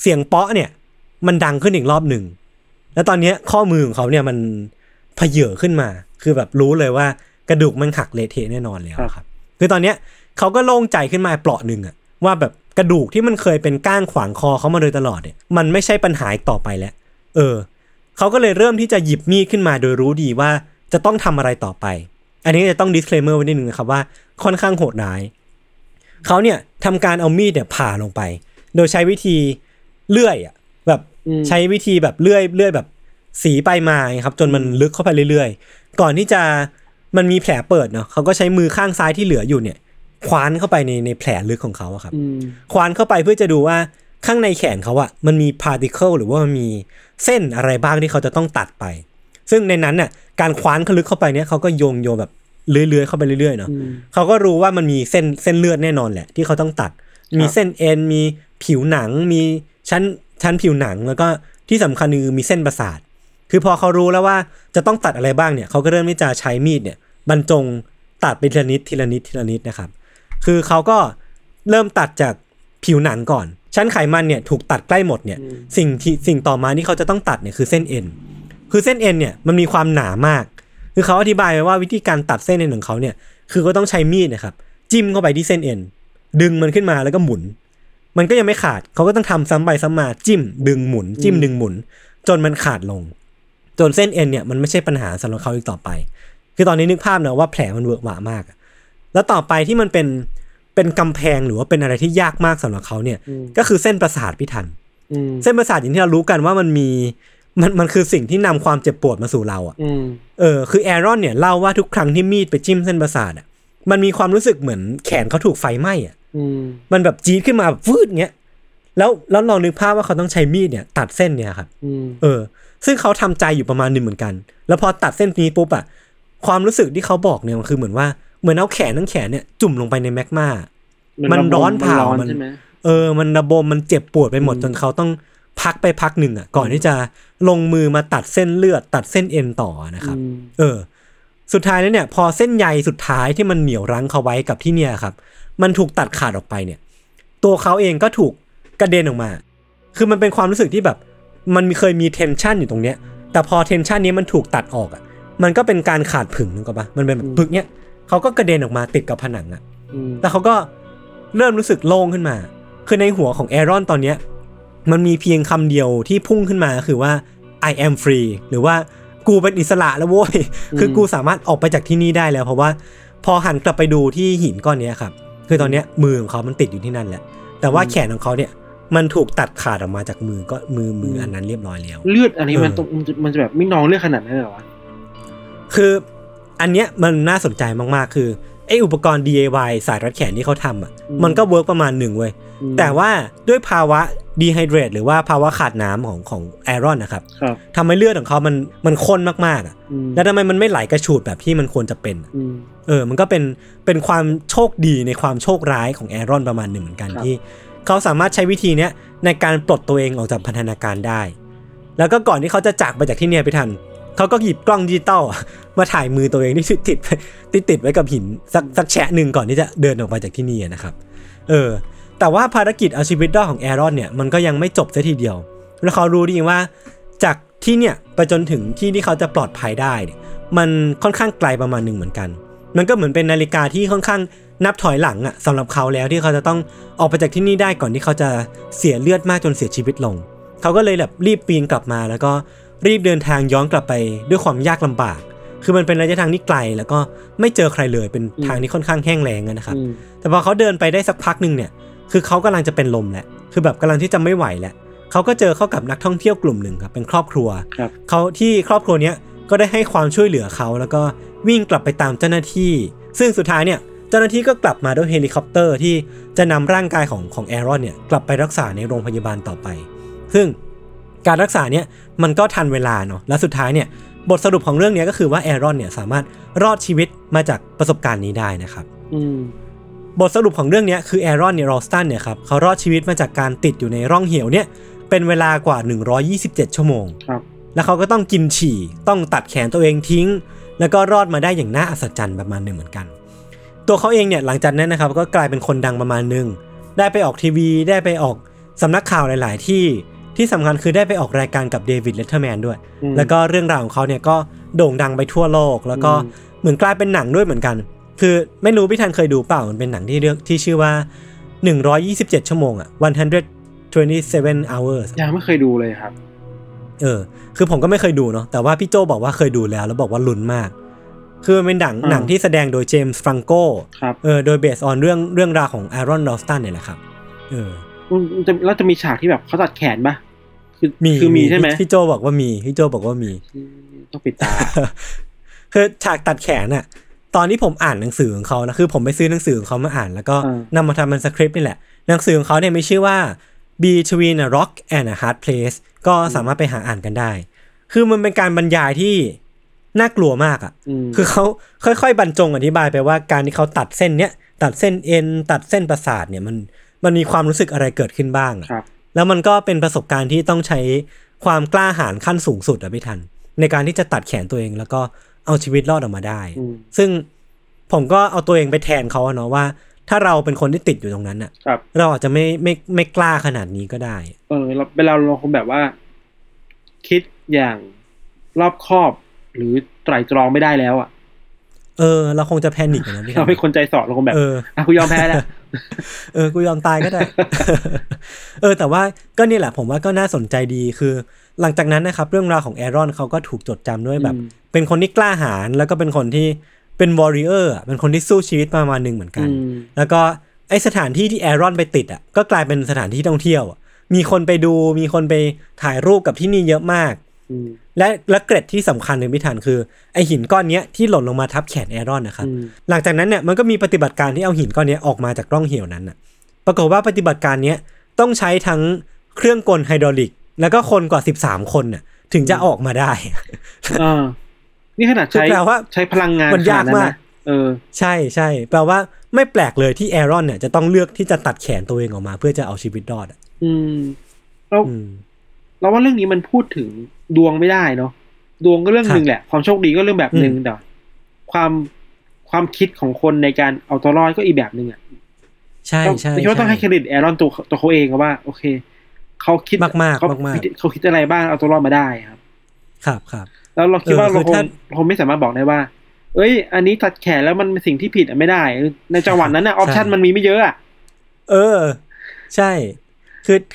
เสียงเปาะเนี่ยมันดังขึ้นอีกรอบนึงแล้วตอนนี้ข้อมือของเขาเนี่ยมันเผยเยอะขึ้นมาคือแบบรู้เลยว่ากระดูกมันหักเละเทะแน่นอนแล้วครับคือตอนนี้เขาก็โล่งใจขึ้นมาเปราะนึงอ่ะว่าแบบกระดูกที่มันเคยเป็นก้างขวางคอเขามาโดยตลอดเนี่ยมันไม่ใช่ปัญหาอีกต่อไปแล้วเขาก็เลยเริ่มที่จะหยิบมีดขึ้นมาโดยรู้ดีว่าจะต้องทำอะไรต่อไปอันนี้จะต้อง disclaimer ไว้นิดนึงนะครับว่าค่อนข้างโหดร้ายเขาเนี่ยทำการเอามีดเนี่ยผ่าลงไปโดยใช้วิธีเลื่อยอ่ะแบบใช้วิธีแบบเลื่อยแบบสีไปมาครับจนมันลึกเข้าไปเรื่อยๆก่อนที่จะมันมีแผลเปิดเนาะเขาก็ใช้มือข้างซ้ายที่เหลืออยู่เนี่ยคว้านเข้าไปในแผลลึกของเขาอะครับคว้านเข้าไปเพื่อจะดูว่าข้างในแขนเขาอะมันมี particle หรือว่ามันมีเส้นอะไรบ้างที่เขาจะต้องตัดไปซึ่งในนั้นน่ะการคว้านเข้าลึกเข้าไปเนี่ยเขาก็โยงแบบเลื้อยๆเข้าไปเรื่อยๆเนาะเขาก็รู้ว่ามันมีเส้นเลือดแน่นอนแหละที่เขาต้องตัดมีเส้นเอ็นมีผิวหนังมีชั้นผิวหนังแล้วก็ที่สำคัญคือมีเส้นประสาทคือพอเขารู้แล้วว่าจะต้องตัดอะไรบ้างเนี่ยเขาก็เริ่มที่จะใช้มีดเนี่ยบรรจงตัดไปทีละนิดทีละนิดทีละนิดนะครับคือเขาก็เริ่มตัดจากผิวหนังก่อนชั้นไขมันเนี่ยถูกตัดใกล้หมดเนี่ยสิ่งต่อมาที่เขาจะต้องตัดเนี่ยคือเส้นเอ็นคือเส้นเอ็นเนี่ยมันมีความหนามากคือเขาอธิบายไว้ว่าวิธีการตัดเส้นเอ็นของเขาเนี่ยคือก็ต้องใช้มีดนะครับจิ้มเข้าไปที่เส้นเอ็นดึงมันขึ้นมาแล้วก็หมุนมันก็ยังไม่ขาดเขาก็ต้องทำซ้ำไปซ้ำมาจิ้มดึงหมุนจิ้มดึงหมุนจนมันขาดลงจนเส้นเอ็นเนี่ยมันไม่ใช่ปัญหาสำหรับเขาอีกต่อไปคือตอนนี้นึกภาพนะว่าแผลมันเวอะหวามากแล้วต่อไปที่มันเป็นกำแพงหรือว่าเป็นอะไรที่ยากมากสำหรับเขาเนี่ยก็คือเส้นประสาทพี่ทันเส้นประสาทอย่างที่เรารู้กันว่ามันมีมันคือสิ่งที่นำความเจ็บปวดมาสู่เราอ่ะคือแอรอนเนี่ยเล่าว่าทุกครั้งที่มีดไปจิ้มเส้นประสาทอ่ะมันมีความรู้สึกเหมือนแขนเขาถูกไฟไหม้อ่ะมันแบบจี๊ดขึ้นมาแบบฟืดเงี้ยแล้วลองนึกภาพว่าเขาต้องใช้มีดเนี่ยตัดเส้นเนี่ยครับซึ่งเขาทำใจอยู่ประมาณนึงเหมือนกันแล้วพอตัดเส้นนี้ปุ๊บอ่ะความรู้สึกที่เขาบอกเนี่ยมันคือเหมือนว่าเอาแขนทั้งแขนเนี่ยจุ่มลงไปในแมกมามันร้อนเผามันมันระบมมันเจ็บปวดไปหมดจนเขาต้องพักไปพักหนึ่งอ่ะก่อนที่จะลงมือมาตัดเส้นเลือดตัดเส้นเอ็นต่อนะครับสุดท้ายแล้วเนี่ยพอเส้นใยสุดท้ายที่มันเหนี่ยวรั้งเขาไว้กับที่เนี่ยครับมันถูกตัดขาดออกไปเนี่ยตัวเขาเองก็ถูกกระเด็นออกมาคือมันเป็นความรู้สึกที่แบบมันเคยมีเทนชั่นอยู่ตรงเนี้ยแต่พอเทนชั่นนี้มันถูกตัดออกอ่ะมันก็เป็นการขาดผึ่งนึกออกปะมันเป็นแบบปึกเนี้ยเขาก็กระเด็นออกมาติดกับผนังอ่ะแต่เขาก็เริ่มรู้สึกโล่งขึ้นมาคือในหัวของแอรอนตอนเนี้ยมันมีเพียงคำเดียวที่พุ่งขึ้นมาคือว่า I am free หรือว่ากูเป็นอิสระแล้วโว้ยคือกูสามารถออกไปจากที่นี่ได้แล้วเพราะว่าพอหันกลับไปดูที่หินก้อนนี้ครับคือตอนเนี้ยมือของเขามันติดอยู่ที่นั่นแหละแต่ว่าแขนของเขาเนี่ยมันถูกตัดขาดออกมาจากมือก็มืออันนั้นเรียบร้อยแล้วเลือดอันนี้มันจะแบบไม่นองเลือดขนาดนั้นหรอคืออันเนี้ยมันน่าสนใจมากๆคือไอ อุปกรณ์ DIY สายรัดแขนที่เขาทำอ่ะมันก็เวิร์กประมาณหนึ่งเว้ยแต่ว่าด้วยภาวะดีไฮเดรตหรือว่าภาวะขาดน้ำของแอรอนนะครับทำให้เลือดของเขามันข้นมากๆอ่ะแล้วทำไมมันไม่ไหลกระฉูดแบบที่มันควรจะเป็นมันก็เป็นความโชคดีในความโชคร้ายของแอรอนประมาณหนึ่งเหมือนกันที่เขาสามารถใช้วิธีนี้ในการปลดตัวเองออกจากพันธนาการได้แล้วก็ก่อนที่เขาจะจากไปจากที่เนี่ยไปทันเขาก็หยิบกล้องดิจิตอลมาถ่ายมือตัวเองที่ติดไว้กับหินสักแฉะหนึ่งก่อนที่จะเดินออกไปจากที่นี่นะครับแต่ว่าภารกิจเอาชีวิตรอดของแอรอนเนี่ยมันก็ยังไม่จบซะทีเดียวแล้วเขารู้ดีว่าจากที่เนี่ยไปจนถึงที่ที่เขาจะปลอดภัยได้เนี่ยมันค่อนข้างไกลประมาณหนึ่งเหมือนกันมันก็เหมือนเป็นนาฬิกาที่ค่อนข้างนับถอยหลังอะสำหรับเขาแล้วที่เขาจะต้องออกไปจากที่นี่ได้ก่อนที่เขาจะเสียเลือดมากจนเสียชีวิตลงเขาก็เลยแบบรีบปีนกลับมาแล้วก็รีบเดินทางย้อนกลับไปด้วยความยากลำบากคือมันเป็นระยะทางที่ไกลแล้วก็ไม่เจอใครเลยเป็นทางที่ค่อนข้างแห้งแล้งนะครับแต่พอเขาเดินไปได้สักพักนึงเนี่ยคือเขากำลังจะเป็นลมแหละคือแบบกำลังที่จะไม่ไหวแล้วเขาก็เจอเข้ากับนักท่องเที่ยวกลุ่มหนึ่งครับเป็นครอบครัวเขาที่ครอบครัวนี้ก็ได้ให้ความช่วยเหลือเขาแล้วก็วิ่งกลับไปตามเจ้าหน้าที่ซึ่งสุดท้ายเนี่ยเจ้าหน้าที่ก็กลับมาด้วยเฮลิคอปเตอร์ที่จะนำร่างกายของแอรอนเนี่ยกลับไปรักษาในโรงพยาบาลต่อไปซึ่งการรักษาเนี่ยมันก็ทันเวลาเนาะและสุดท้ายเนี่ยบทสรุปของเรื่องนี้ก็คือว่าแอรอนเนี่ยสามารถรอดชีวิตมาจากประสบการณ์นี้ได้นะครับบทสรุปของเรื่องนี้คือแอรอนเนี่ยรอสตันเนี่ยครับเขารอดชีวิตมาจากการติดอยู่ในร่องเหวเนี่ยเป็นเวลากว่า127ชั่วโมงแล้วเขาก็ต้องกินฉี่ต้องตัดแขนตัวเองทิ้งแล้วก็รอดมาได้อย่างน่าอัศจรรย์ประมาณนึงเหมือนกันตัวเขาเองเนี่ยหลังจากนั้นนะครับก็กลายเป็นคนดังประมาณนึงได้ไปออกทีวีได้ไปออกสำนักข่าวหลายๆที่สำคัญคือได้ไปออกรายการกับเดวิดเลตเทอร์แมนด้วยแล้วก็เรื่องราวของเขาเนี่ยก็โด่งดังไปทั่วโลกแล้วก็เหมือนกลายเป็นหนังด้วยเหมือนกันคือไม่รู้พี่ทันเคยดูเปล่ามันเป็นหนังที่ชื่อว่า127ชั่วโมงอ่ะ127 hours ยังไม่เคยดูเลยครับคือผมก็ไม่เคยดูเนาะแต่ว่าพี่โจบอกว่าเคยดูแล้วบอกว่าลุ้นมากคือมันเป็นหนังที่แสดงโดยเจมส์ฟรังโกโดยเบสออนเรื่องราวของแอรอน รอลสตันเนี่ยแหละครับแล้วจะมีฉากที่แบบเขาตัดแขนป่ะคือมีใช่ไหมพี่โจบอกว่ามีต้องปิดตาคือฉากตัดแขนน่ะตอนที่ผมอ่านหนังสือของเขานะคือผมไปซื้อหนังสือของเขามาอ่านแล้วก็นำมาทำเป็นสคริปต์นี่แหละหนังสือของเขาเนี่ยไม่ชื่อว่า Between a Rock and a Hard Place ก็สามารถไปหาอ่านกันได้คือมันเป็นการบรรยายที่น่ากลัวมากอ่ะคือเขาค่อยๆบรรจงอธิบายไปว่าการที่เขาตัดเส้นเนี้ยตัดเส้นเอ็นตัดเส้นประสาทเนี่ยมันมีความรู้สึกอะไรเกิดขึ้นบ้างแล้วมันก็เป็นประสบการณ์ที่ต้องใช้ความกล้าหาญขั้นสูงสุดอ่ะพี่ทันในการที่จะตัดแขนตัวเองแล้วก็เอาชีวิตรอดออกมาได้ซึ่งผมก็เอาตัวเองไปแทนเขาเนาะว่าถ้าเราเป็นคนที่ติดอยู่ตรงนั้นอ่ะเราอาจจะไม่กล้าขนาดนี้ก็ได้เราคงแบบว่าคิดอย่างรอบคอบหรือไตร่ตรองไม่ได้แล้วอ่ะเราคงจะแพนิคนะพี่เราเป็นคนใจสอดเราคงแบบอ่ะกูยอมแพ้แล้วกูยอมตายก็ได้แต่ว่าก็นี่แหละผมว่าก็น่าสนใจดีคือหลังจากนั้นนะครับเรื่องราวของแอรอนเขาก็ถูกจดจำด้วยแบบเป็นคนที่กล้าหาญแล้วก็เป็นคนที่เป็นวอริเออร์เป็นคนที่สู้ชีวิตประมาณนึงเหมือนกันแล้วก็ไอสถานที่ที่แอรอนไปติดอ่ะก็กลายเป็นสถานที่ท่องเที่ยวมีคนไปดูมีคนไปถ่ายรูปกับที่นี่เยอะมากและเกร็ดที่สำคัญในพิธันคือไอหินก้อนนี้ที่หล่นลงมาทับแขนแอรอนนะครับหลังจากนั้นเนี่ยมันก็มีปฏิบัติการที่เอาหินก้อนนี้ออกมาจากร่องเหวนั้นน่ะปรากฏว่าปฏิบัติการนี้ต้องใช้ทั้งเครื่องกลไฮดรอลิกแล้วก็คนกว่า13คนน่ะถึงจะออกมาได้นี่ขนาดใช้พลังงานมันยากมากใช่ใช่แปลว่าไม่แปลกเลยที่แอรอนเนี่ยจะต้องเลือกที่จะตัดแขนตัวเองออกมาเพื่อจะเอาชีวิตรอดเราว่าเรื่องนี้มันพูดถึงดวงไม่ได้เนาะดวงก็เรื่องนึงแหละความโชคดีก็เรื่องแบบนึงแต่ความคิดของคนในการเอาตัวรอดก็อีกแบบนึงอ่ะใช่ใช่เพราะต้องให้เครดิตแอรอนตัวเขาเองว่าโอเคเขาคิดมากๆเขาคิดอะไรบ้างเอาตัวรอดมาได้ครับครับแล้วเราคิดว่าเราคงไม่สามารถบอกได้ว่าเอ้ยอันนี้ตัดแขนแล้วมันเป็นสิ่งที่ผิดไม่ได้ในจังหวะนั้นน่ะออปชั่นมันมีไม่เยอะอ่ะใช่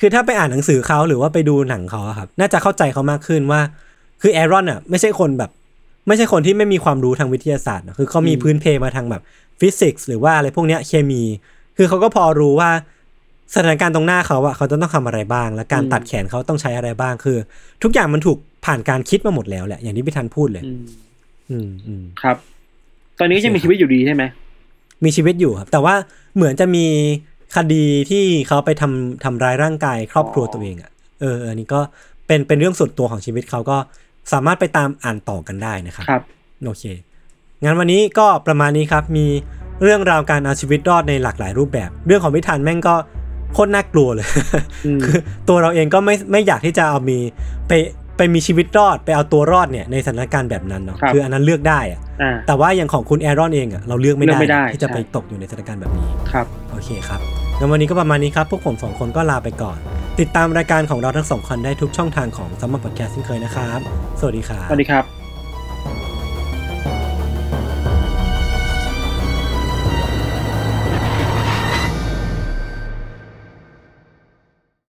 คือถ้าไปอ่านหนังสือเขาหรือว่าไปดูหนังเขาครับน่าจะเข้าใจเขามากขึ้นว่าคือแอรอนอ่ะไม่ใช่คนแบบไม่ใช่คนที่ไม่มีความรู้ทางวิทยาศาสตร์นะคือเขามีพื้นเพมาทางแบบฟิสิกส์หรือว่าอะไรพวกเนี้ยเคมีคือเขาก็พอรู้ว่าสถานการณ์ตรงหน้าเขาอ่ะเขาต้องทำอะไรบ้างและการตัดแขนเขาต้องใช้อะไรบ้างคือทุกอย่างมันถูกผ่านการคิดมาหมดแล้วแหละอย่างที่พี่ทันพูดเลยครับตอนนี้ยังมีชีวิตอยู่ดีใช่ไหม มีชีวิตอยู่ครับแต่ว่าเหมือนจะมีคดีที่เขาไปทำร้ายร่างกายครอบครัวตัวเองอ่ะอันนี้ก็เป็นเรื่องส่วนตัวของชีวิตเขาก็สามารถไปตามอ่านต่อกันได้นะครับครับโอเคงั้นวันนี้ก็ประมาณนี้ครับมีเรื่องราวการเอาชีวิตรอดในหลากหลายรูปแบบเรื่องของนิทานแม่งก็โคตรน่ากลัวเลยคือตัวเราเองก็ไม่อยากที่จะเอามีไปมีชีวิตรอดไปเอาตัวรอดเนี่ยในสถานการณ์แบบนั้นเนาะคืออันนั้นเลือกได้อ่ะแต่ว่าอย่างของคุณแอรอนเองอ่ะเราเลือกไม่ได้ที่จะไปตกอยู่ในสถานการณ์แบบนี้ครับโอเคครับแล้ววันนี้ก็ประมาณนี้ครับพวกผม2คนก็ลาไปก่อนติดตามรายการของเราทั้ง2คนได้ทุกช่องทางของซัมเมอร์พอดแคสต์เช่นเคยนะครับสวัสดีครับ